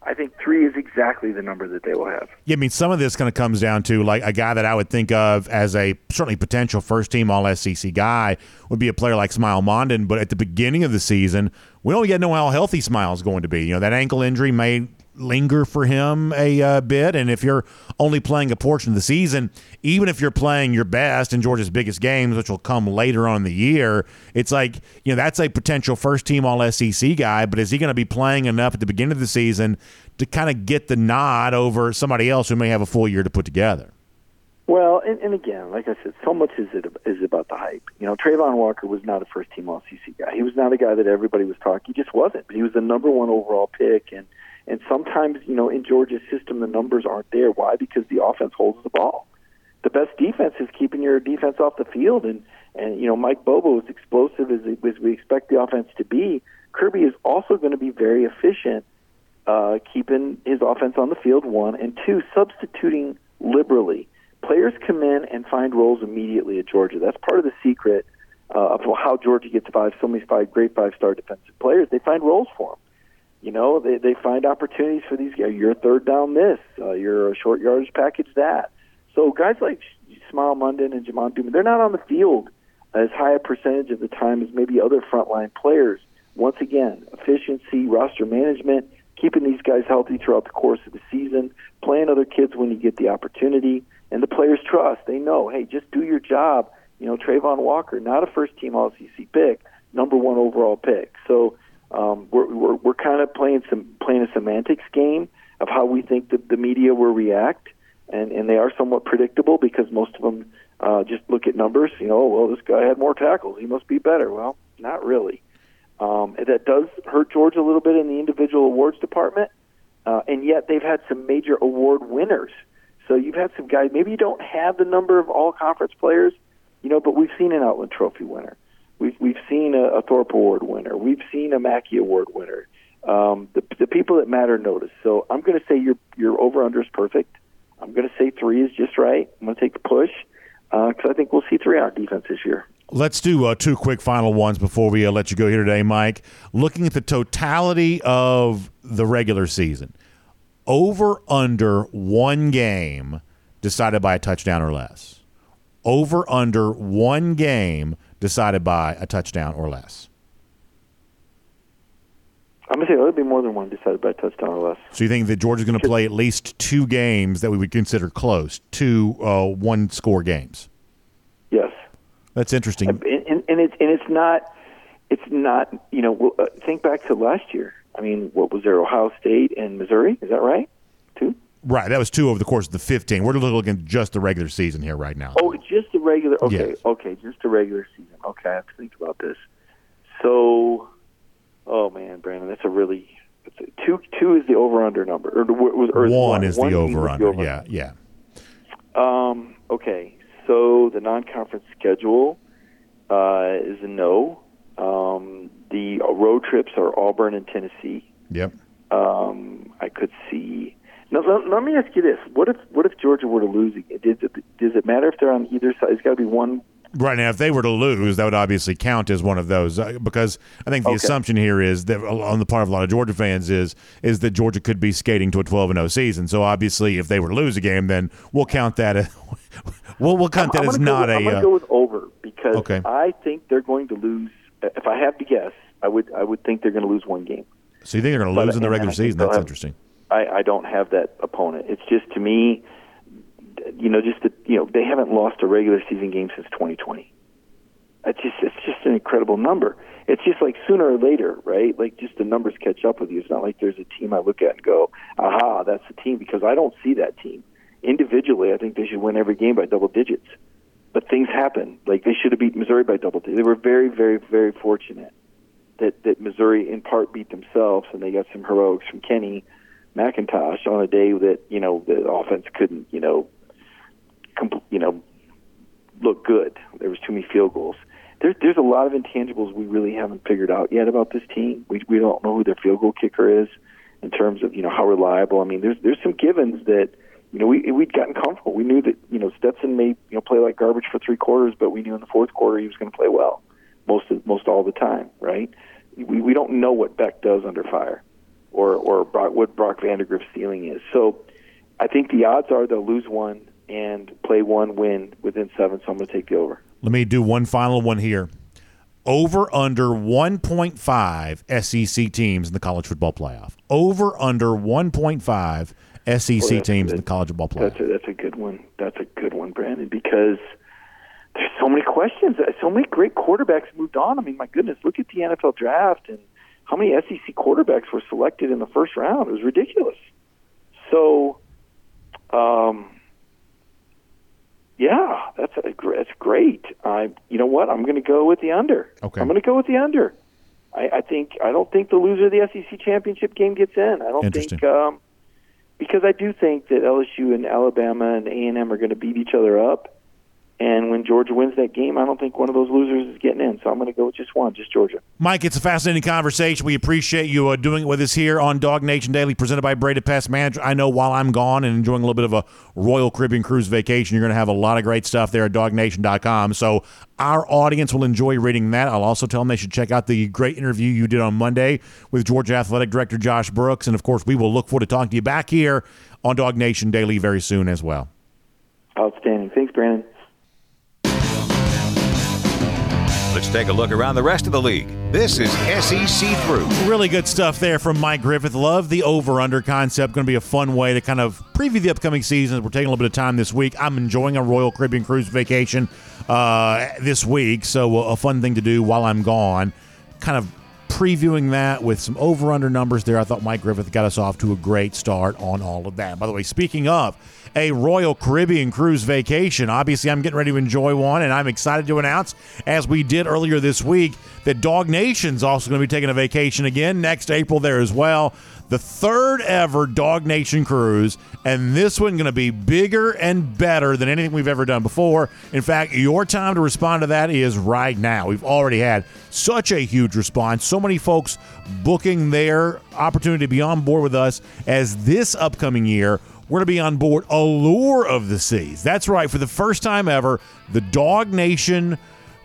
I think three is exactly the number that they will have. Yeah, I mean, some of this kind of comes down to, like, a guy that I would think of as a certainly potential first-team All S E C guy would be a player like Smile Munden, but at the beginning of the season, we don't yet know how healthy Smile's going to be. You know, that ankle injury may linger for him a uh, bit, and if you're only playing a portion of the season, even if you're playing your best in Georgia's biggest games, which will come later on in the year, it's like, you know, that's a potential first-team All S E C guy, but is he going to be playing enough at the beginning of the season to kind of get the nod over somebody else who may have a full year to put together? Well, and, and again, like I said, so much is it is about the hype. You know, Trayvon Walker was not a first-team All S E C guy. He was not a guy that everybody was talking. He just wasn't. He was the number one overall pick, and And sometimes, you know, in Georgia's system, the numbers aren't there. Why? Because the offense holds the ball. The best defense is keeping your defense off the field. And, and you know, Mike Bobo is explosive as, as we expect the offense to be. Kirby is also going to be very efficient uh, keeping his offense on the field, one. And two, substituting liberally. Players come in and find roles immediately at Georgia. That's part of the secret uh, of how Georgia gets five, so many five great five-star defensive players. They find roles for them. You know, they, they find opportunities for these guys. You're a third down this. Uh, you're a short yardage package that. So guys like Smile Munden and Jermon Dumas, they're not on the field as high a percentage of the time as maybe other frontline players. Once again, efficiency, roster management, keeping these guys healthy throughout the course of the season, playing other kids when you get the opportunity, and the players trust. They know, hey, just do your job. You know, Trayvon Walker, not a first-team All S E C pick, number one overall pick. So, Um, we're, we're we're kind of playing some playing a semantics game of how we think that the media will react, and, and they are somewhat predictable because most of them uh, just look at numbers. You know, well, this guy had more tackles, he must be better. Well, not really. Um, that does hurt Georgia a little bit in the individual awards department, uh, and yet they've had some major award winners. So you've had some guys. Maybe you don't have the number of all-conference players, you know, but we've seen an Outland Trophy winner. We've, we've seen a, a Thorpe Award winner. We've seen a Mackey Award winner. Um, the, the people that matter notice. So I'm going to say your your over-under is perfect. I'm going to say three is just right. I'm going to take the push because uh, I think we'll see three on defense this year. Let's do uh, two quick final ones before we uh, let you go here today, Mike. Looking at the totality of the regular season, over-under one game decided by a touchdown or less. Over-under one game decided by a touchdown or less. I'm going to say it would be more than one decided by a touchdown or less. So you think that Georgia's going to play at least two games that we would consider close, two uh, one-score games? Yes. That's interesting. And, and, and, it's, and it's not, it's not. You know, think back to last year. I mean, what was there, Ohio State and Missouri? Is that right? Two? Right, that was two over the course of the fifteen. We're looking at just the regular season here right now. Oh, just the regular. Okay, yes. okay, just the regular season. Okay, I have to think about this. So, oh man, Brandon, that's a really – two two is the over-under number. Or, or, or one is one. the over-under, yeah, yeah. Um, okay, so the non-conference schedule uh, is a no. Um, the road trips are Auburn and Tennessee. Yep. Um, I could see – Now, let, let me ask you this: What if what if Georgia were to lose? Does it, does it matter if they're on either side? It's got to be one. Right now, if they were to lose, that would obviously count as one of those uh, because I think the okay. assumption here is that on the part of a lot of Georgia fans is is that Georgia could be skating to a twelve and oh season. So obviously, if they were to lose a game, then we'll count that as we'll, we'll count I'm, that I'm as not with, a. I'm going to uh, go with over because okay. I think they're going to lose. If I have to guess, I would I would think they're going to lose one game. So you think they're going to lose but, in the regular season? That's have, interesting. I, I don't have that opponent. It's just, to me, you know, just the, you know, they haven't lost a regular season game since twenty twenty. It's just, it's just an incredible number. It's just like sooner or later, right? Like just the numbers catch up with you. It's not like there's a team I look at and go, aha, that's the team, because I don't see that team. Individually, I think they should win every game by double digits. But things happen. Like they should have beat Missouri by double digits. They were very, very, very fortunate that, that Missouri in part beat themselves, and they got some heroics from Kenny McIntosh on a day that, you know, the offense couldn't, you know, compl- you know, look good. There was too many field goals. there, there's a lot of intangibles we really haven't figured out yet about this team. We we don't know who their field goal kicker is in terms of, you know, how reliable. I mean, there's there's some givens that, you know, we we'd gotten comfortable. We knew that, you know, Stetson may, you know, play like garbage for three quarters, but we knew in the fourth quarter he was going to play well most of, most all the time, right? We we don't know what Beck does under fire, or or Brock, what Brock Vandergrift's ceiling is. So I think the odds are they'll lose one and play one win within seven, so I'm going to take the over. Let me do one final one here. Over under one point five S E C teams in the college football playoff. Over under one point five S E C oh, teams in the college football playoff. That's a, that's a good one. That's a good one, Brandon, because there's so many questions. So many great quarterbacks moved on. I mean, my goodness, look at the N F L draft and how many S E C quarterbacks were selected in the first round. It was ridiculous. So, um, yeah, that's a, that's great. I, you know what? I'm going to go with the under. Okay. I'm going to go with the under. I, I think I don't think the loser of the S E C championship game gets in. I don't think um, because I do think that L S U and Alabama and A and M are going to beat each other up. And when Georgia wins that game, I don't think one of those losers is getting in. So I'm going to go with just one, just Georgia. Mike, it's a fascinating conversation. We appreciate you uh, doing it with us here on DawgNation Daily, presented by Breda Pest Management. I know while I'm gone and enjoying a little bit of a Royal Caribbean cruise vacation, you're going to have a lot of great stuff there at DawgNation dot com. So our audience will enjoy reading that. I'll also tell them they should check out the great interview you did on Monday with Georgia Athletic Director Josh Brooks. And, of course, we will look forward to talking to you back here on DawgNation Daily very soon as well. Outstanding. Thanks, Brandon. Let's take a look around the rest of the league. This is S E C Through. Really good stuff there from Mike Griffith. Love the over-under concept. Going to be a fun way to kind of preview the upcoming season. We're taking a little bit of time this week. I'm enjoying a Royal Caribbean cruise vacation uh, this week, so a fun thing to do while I'm gone. Kind of previewing that with some over-under numbers there. I thought Mike Griffith got us off to a great start on all of that. By the way, speaking of a Royal Caribbean cruise vacation, obviously I'm getting ready to enjoy one, and I'm excited to announce, as we did earlier this week, that DawgNation's also going to be taking a vacation again next April there as well. The third ever DawgNation cruise, and this one going to be bigger and better than anything we've ever done before. In fact, your time to respond to that is right now. We've already had such a huge response. So many folks booking their opportunity to be on board with us as this upcoming year we're going to be on board Allure of the Seas. That's right. For the first time ever, the DawgNation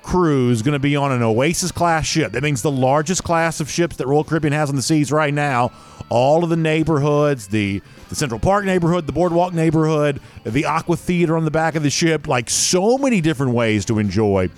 cruise going to be on an Oasis class ship. That means the largest class of ships that Royal Caribbean has on the seas right now. All of the neighborhoods, the, the Central Park neighborhood, the Boardwalk neighborhood, the Aqua Theater on the back of the ship, like so many different ways to enjoy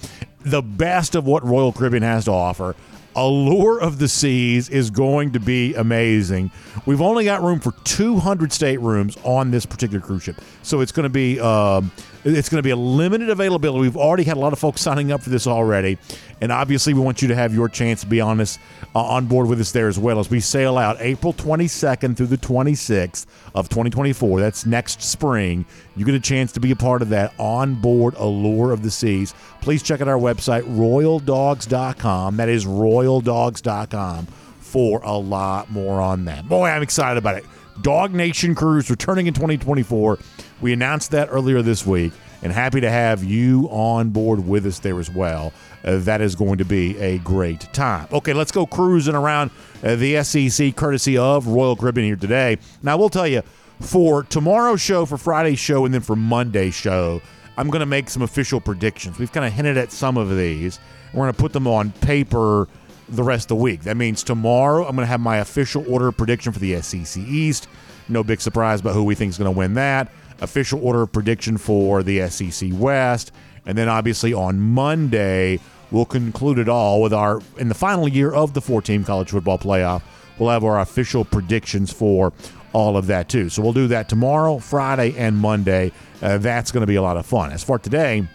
the best of what Royal Caribbean has to offer. Allure of the Seas is going to be amazing. We've only got room for two hundred staterooms on this particular cruise ship, so it's going to be um, it's going to be a limited availability. We've already had a lot of folks signing up for this already, and obviously we want you to have your chance to be on us uh, on board with us there as well as we sail out April twenty-second through the twenty-sixth of twenty twenty-four. That's next spring. You get a chance to be a part of that on board Allure of the Seas. Please check out our website, royal dogs dot com. That is royal dogs dot com for a lot more on that. Boy, I'm excited about it. DawgNation Cruise returning in twenty twenty-four. We announced that earlier this week, and happy to have you on board with us there as well. Uh, that is going to be a great time. Okay, let's go cruising around uh, the S E C courtesy of Royal Caribbean here today. Now, we'll tell you, for tomorrow's show, for Friday's show, and then for Monday's show, I'm going to make some official predictions. We've kind of hinted at some of these. We're going to put them on paper the rest of the week. That means tomorrow I'm going to have my official order prediction for the S E C East. No big surprise about who we think is going to win that. Official order prediction for the S E C West. And then obviously on Monday, we'll conclude it all with our, in the final year of the four-team college football playoff, we'll have our official predictions for all of that too. So we'll do that tomorrow, Friday, and Monday. Uh, that's going to be a lot of fun. As for today,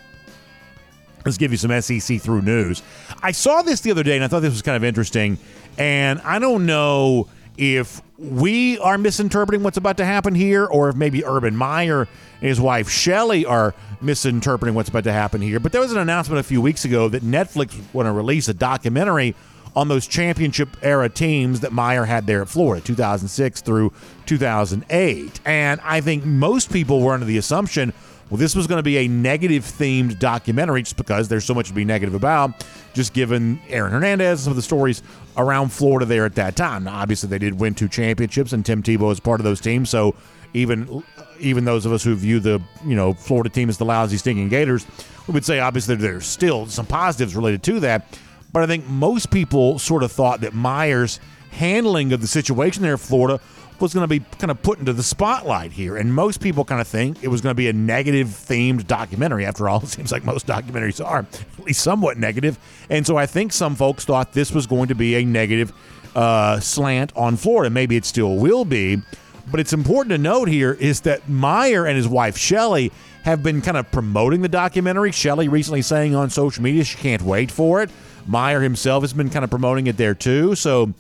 let's give you some S E C through news. I saw this the other day, and I thought this was kind of interesting. And I don't know if we are misinterpreting what's about to happen here, or if maybe Urban Meyer and his wife Shelley are misinterpreting what's about to happen here. But there was an announcement a few weeks ago that Netflix was going to release a documentary on those championship-era teams that Meyer had there at Florida, two thousand six through two thousand eight. And I think most people were under the assumption, well, this was going to be a negative-themed documentary just because there's so much to be negative about, just given Aaron Hernandez and some of the stories around Florida there at that time. Now, obviously, they did win two championships, and Tim Tebow is part of those teams, so even even those of us who view the you know Florida team as the lousy, stinking Gators, we would say, obviously, there's still some positives related to that. But I think most people sort of thought that Meyer's handling of the situation there in Florida was going to be kind of put into the spotlight here. And most people kind of think it was going to be a negative-themed documentary. After all, it seems like most documentaries are at least somewhat negative. And so I think some folks thought this was going to be a negative uh, slant on Florida. Maybe it still will be. But it's important to note here is that Meyer and his wife, Shelley, have been kind of promoting the documentary. Shelley recently saying on social media she can't wait for it. Meyer himself has been kind of promoting it there too. So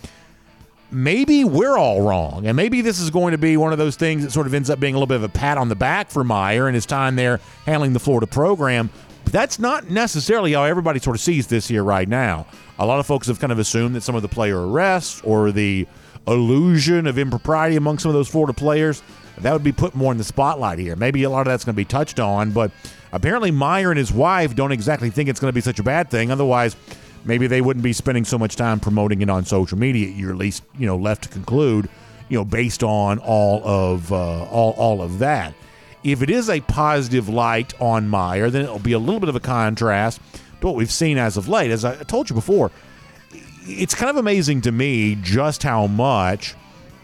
maybe we're all wrong, and maybe this is going to be one of those things that sort of ends up being a little bit of a pat on the back for Meyer and his time there handling the Florida program. But that's not necessarily how everybody sort of sees this here right now. A lot of folks have kind of assumed that some of the player arrests or the illusion of impropriety among some of those Florida players, that would be put more in the spotlight here. Maybe a lot of that's going to be touched on, but apparently Meyer and his wife don't exactly think it's going to be such a bad thing. Otherwise, maybe they wouldn't be spending so much time promoting it on social media. You're at least, you know, left to conclude, you know, based on all of uh, all all of that. If it is a positive light on Meyer, then it'll be a little bit of a contrast to what we've seen as of late. As I told you before, it's kind of amazing to me just how much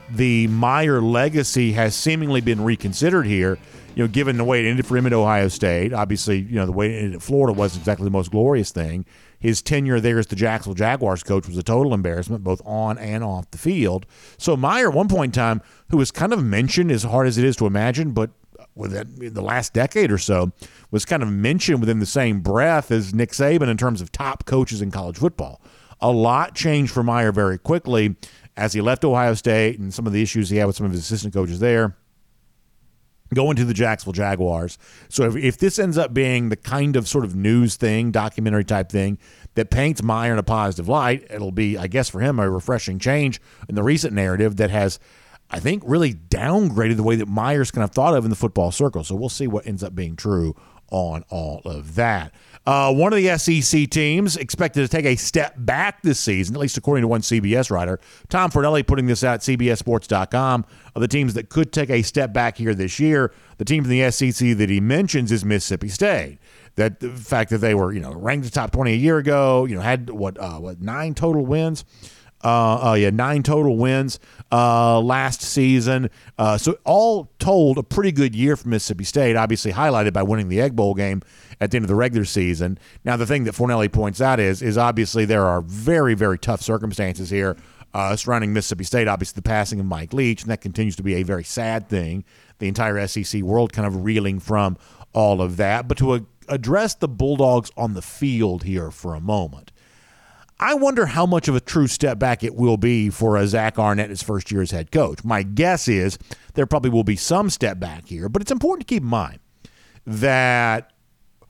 the Meyer legacy has seemingly been reconsidered here, you know, given the way it ended for him at Ohio State. Obviously, you know, the way it ended at Florida wasn't exactly the most glorious thing. His tenure there as the Jacksonville Jaguars coach was a total embarrassment, both on and off the field. So Meyer, at one point in time, who was kind of mentioned, as hard as it is to imagine, but within the last decade or so, was kind of mentioned within the same breath as Nick Saban in terms of top coaches in college football. A lot changed for Meyer very quickly as he left Ohio State and some of the issues he had with some of his assistant coaches there, going to the Jacksonville Jaguars. So if, if this ends up being the kind of sort of news thing, documentary type thing, that paints Meyer in a positive light, it'll be, I guess for him, a refreshing change in the recent narrative that has, I think, really downgraded the way that Meyer's kind of thought of in the football circle. So we'll see what ends up being true on all of that. Uh, one of the S E C teams expected to take a step back this season, at least according to one C B S writer. Tom Fornelli putting this out at C B S Sports dot com. Of the teams that could take a step back here this year, the team from the S E C that he mentions is Mississippi State. That the fact that they were, you know, ranked the top twenty a year ago, you know, had what uh, what nine total wins. Uh, uh, yeah, nine total wins uh, last season. Uh, so all told, a pretty good year for Mississippi State, obviously highlighted by winning the Egg Bowl game at the end of the regular season. Now, the thing that Fornelli points out is, is obviously there are very, very tough circumstances here uh, surrounding Mississippi State. Obviously, the passing of Mike Leach, and that continues to be a very sad thing. The entire S E C world kind of reeling from all of that. But to a- address the Bulldogs on the field here for a moment, I wonder how much of a true step back it will be for a Zach Arnett his first year as head coach. My guess is there probably will be some step back here, but it's important to keep in mind that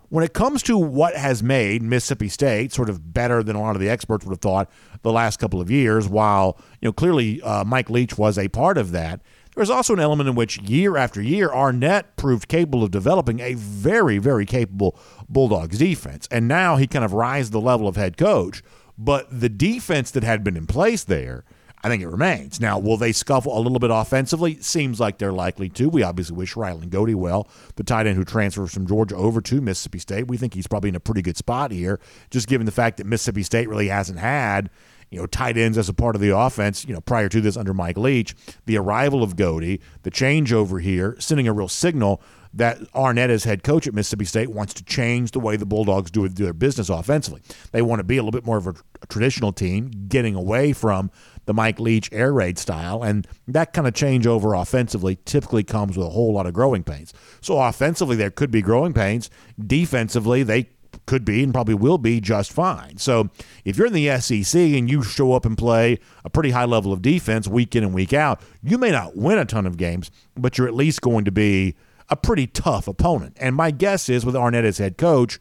when it comes to what has made Mississippi State sort of better than a lot of the experts would have thought the last couple of years, while you know clearly uh, Mike Leach was a part of that, there's also an element in which year after year Arnett proved capable of developing a very, very capable Bulldogs defense. And now he kind of rises the level of head coach. But the defense that had been in place there, I think it remains. Now, will they scuffle a little bit offensively? Seems like they're likely to. We obviously wish Rylan Goady well, the tight end who transfers from Georgia over to Mississippi State. We think he's probably in a pretty good spot here, just given the fact that Mississippi State really hasn't had, you know, tight ends as a part of the offense, you know, prior to this under Mike Leach. The arrival of Goody, the changeover here, sending a real signal that Arnett, as head coach at Mississippi State, wants to change the way the Bulldogs do their business offensively. They want to be a little bit more of a traditional team, getting away from the Mike Leach air raid style, and that kind of changeover offensively typically comes with a whole lot of growing pains. So offensively, there could be growing pains. Defensively, they could be and probably will be just fine. So if you're in the S E C and you show up and play a pretty high level of defense week in and week out, you may not win a ton of games, but you're at least going to be a pretty tough opponent. And my guess is with Arnett as head coach,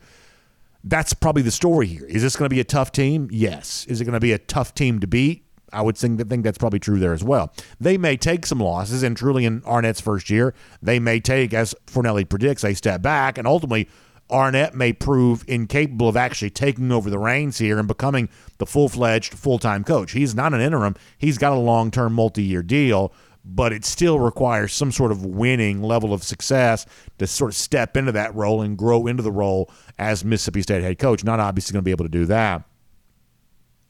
that's probably the story here. Is this going to be a tough team? Yes. Is it going to be a tough team to beat? I would think, think that's probably true there as well. They may take some losses, and truly in Arnett's first year, they may take, as Fornelli predicts, a step back, and ultimately Arnett may prove incapable of actually taking over the reins here and becoming the full-fledged, full-time coach. He's not an interim. He's got a long-term, multi-year deal, but it still requires some sort of winning level of success to sort of step into that role and grow into the role as Mississippi State head coach. Not obviously going to be able to do that.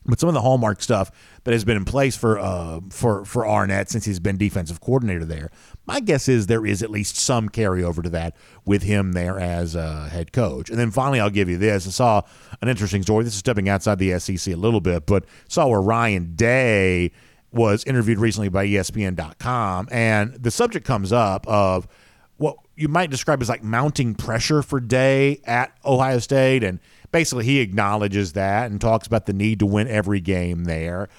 But some of the hallmark stuff that has been in place for uh, for for Arnett since he's been defensive coordinator there, my guess is there is at least some carryover to that with him there as uh, head coach. And then finally, I'll give you this. I saw an interesting story. This is stepping outside the S E C a little bit, but saw where Ryan Day was interviewed recently by E S P N dot com, and the subject comes up of what you might describe as like mounting pressure for Day at Ohio State, and basically, he acknowledges that and talks about the need to win every game there.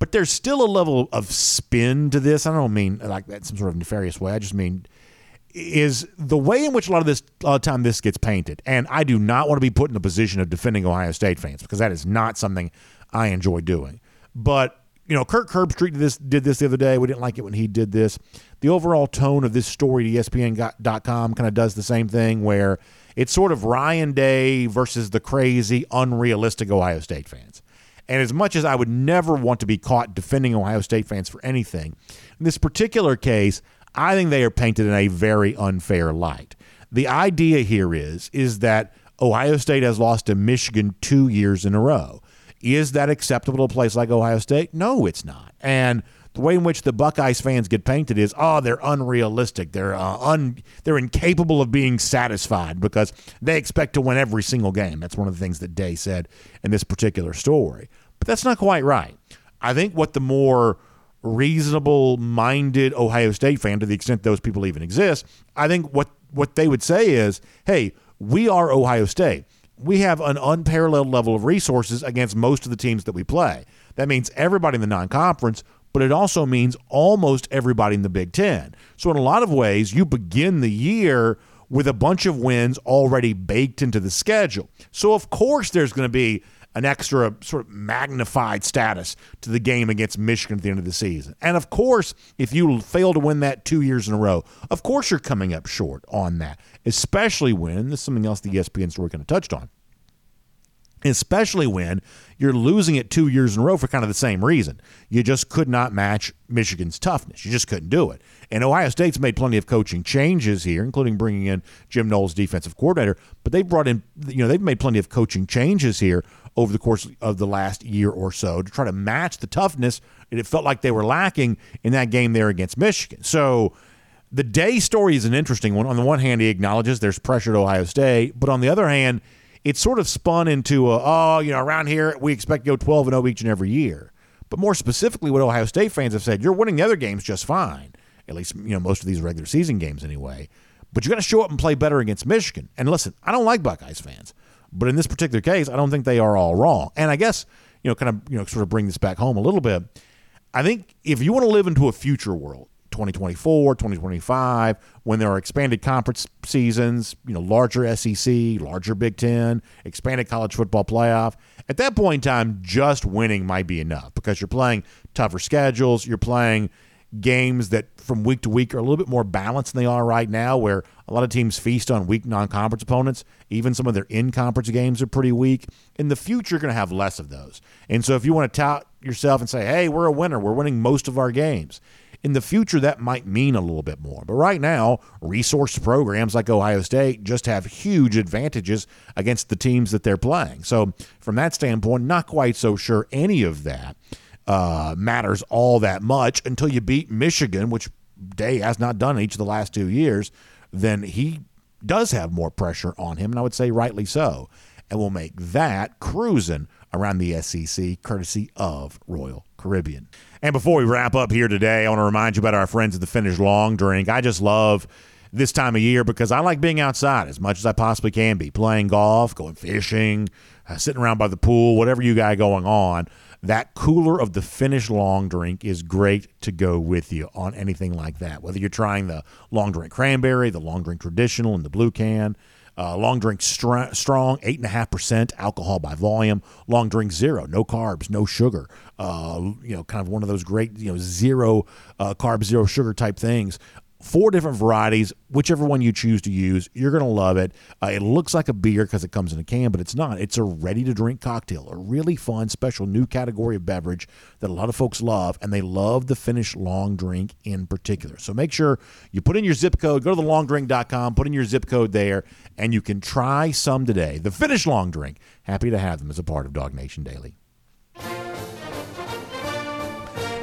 But there's still a level of spin to this. I don't mean like that in some sort of nefarious way. I just mean is the way in which a lot of this a lot of time this gets painted. And I do not want to be put in a position of defending Ohio State fans because that is not something I enjoy doing. But, you know, Kirk Herbstreit did this, did this the other day. We didn't like it when he did this. The overall tone of this story to E S P N dot com kind of does the same thing where it's sort of Ryan Day versus the crazy, unrealistic Ohio State fans. And as much as I would never want to be caught defending Ohio State fans for anything, in this particular case, I think they are painted in a very unfair light. The idea here is, is that Ohio State has lost to Michigan two years in a row. Is that acceptable to a place like Ohio State? No, it's not. And the way in which the Buckeyes fans get painted is, oh, they're unrealistic. They're uh, un, they're incapable of being satisfied because they expect to win every single game. That's one of the things that Day said in this particular story. But that's not quite right. I think what the more reasonable-minded Ohio State fan, to the extent those people even exist, I think what, what they would say is, hey, we are Ohio State. We have an unparalleled level of resources against most of the teams that we play. That means everybody in the non-conference, but it also means almost everybody in the Big Ten. So in a lot of ways, you begin the year with a bunch of wins already baked into the schedule. So of course there's going to be an extra sort of magnified status to the game against Michigan at the end of the season. And of course, if you fail to win that two years in a row, of course you're coming up short on that, especially when, and this is something else the E S P N story kind of touched on, especially when you're losing it two years in a row for kind of the same reason. You just could not match Michigan's toughness. You just couldn't do it. And Ohio State's made plenty of coaching changes here, including bringing in Jim Knowles, defensive coordinator, but they've brought in, you know, they've made plenty of coaching changes here over the course of the last year or so to try to match the toughness that it felt like they were lacking in that game there against Michigan. So the Day story is an interesting one. On the one hand, he acknowledges there's pressure at Ohio State, but on the other hand, it sort of spun into, a, oh, you know, around here, we expect to go twelve and oh each and every year. But more specifically, what Ohio State fans have said, you're winning the other games just fine, at least, you know, most of these regular season games anyway. But you got to show up and play better against Michigan. And listen, I don't like Buckeyes fans, but in this particular case, I don't think they are all wrong. And I guess, you know, kind of, you know, sort of bring this back home a little bit. I think if you want to live into a future world, twenty twenty-four, twenty twenty-five, when there are expanded conference seasons, you know, larger S E C, larger Big Ten, expanded college football playoff. At that point in time, just winning might be enough because you're playing tougher schedules. You're playing games that from week to week are a little bit more balanced than they are right now, where a lot of teams feast on weak non-conference opponents. Even some of their in-conference games are pretty weak. In the future, you're going to have less of those. And so if you want to tout yourself and say, hey, we're a winner, we're winning most of our games, in the future, that might mean a little bit more. But right now, resource programs like Ohio State just have huge advantages against the teams that they're playing. So from that standpoint, not quite so sure any of that uh, matters all that much until you beat Michigan, which Day has not done each of the last two years. Then he does have more pressure on him, and I would say rightly so. And we'll make that cruising around the S E C, courtesy of Royal Caribbean. And before we wrap up here today, I want to remind you about our friends at the Finnish Long Drink. I just love this time of year because I like being outside as much as I possibly can be, playing golf, going fishing, uh, sitting around by the pool, whatever you got going on. That cooler of the Finnish Long Drink is great to go with you on anything like that, whether you're trying the Long Drink Cranberry, the Long Drink Traditional, and the Blue Can. Uh, long drink str- strong, eight point five percent alcohol by volume. Long drink zero, no carbs, no sugar. Uh, you know, kind of one of those great, you know, zero uh, carbs, zero sugar type things. Four different varieties, whichever one you choose to use, you're going to love it. Uh, it looks like a beer because it comes in a can, but it's not. It's a ready-to-drink cocktail, a really fun, special new category of beverage that a lot of folks love, and they love the Finnish Long Drink in particular. So make sure you put in your zip code, go to the long drink dot com, put in your zip code there, and you can try some today. The Finnish Long Drink. Happy to have them as a part of DawgNation Daily.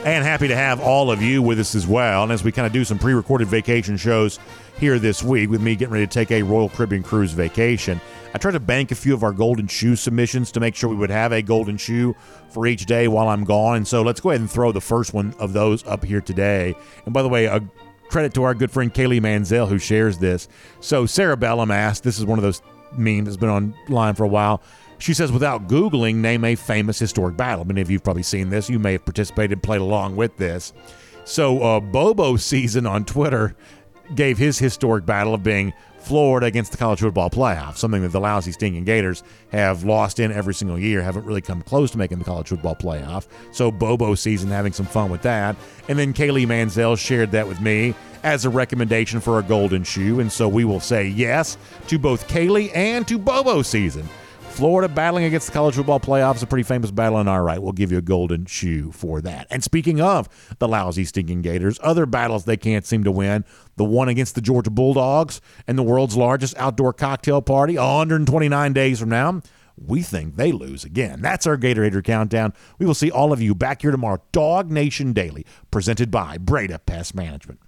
And happy to have all of you with us as well. And as we kind of do some pre-recorded vacation shows here this week with me getting ready to take a Royal Caribbean cruise vacation, I tried to bank a few of our Golden Shoe submissions to make sure we would have a Golden Shoe for each day while I'm gone. And so let's go ahead and throw the first one of those up here today. And by the way, a credit to our good friend Kaylee Manziel who shares this. So Sarah Bellum asked, this is one of those memes that's been online for a while. She says, without Googling, name a famous historic battle. Many of you have probably seen this. You may have participated and played along with this. So uh, Bobo Season on Twitter gave his historic battle of being Florida against the college football playoff, something that the lousy stinking Gators have lost in every single year, haven't really come close to making the college football playoff. So Bobo Season having some fun with that. And then Kaylee Manziel shared that with me as a recommendation for a Golden Shoe. And so we will say yes to both Kaylee and to Bobo Season. Florida battling against the college football playoffs, a pretty famous battle in our right. We'll give you a Golden Shoe for that. And speaking of the lousy, stinking Gators, other battles they can't seem to win, the one against the Georgia Bulldogs and the world's largest outdoor cocktail party, one hundred twenty-nine days from now, we think they lose again. That's our Gator Hater Countdown. We will see all of you back here tomorrow. DawgNation Daily, presented by Breda Pest Management.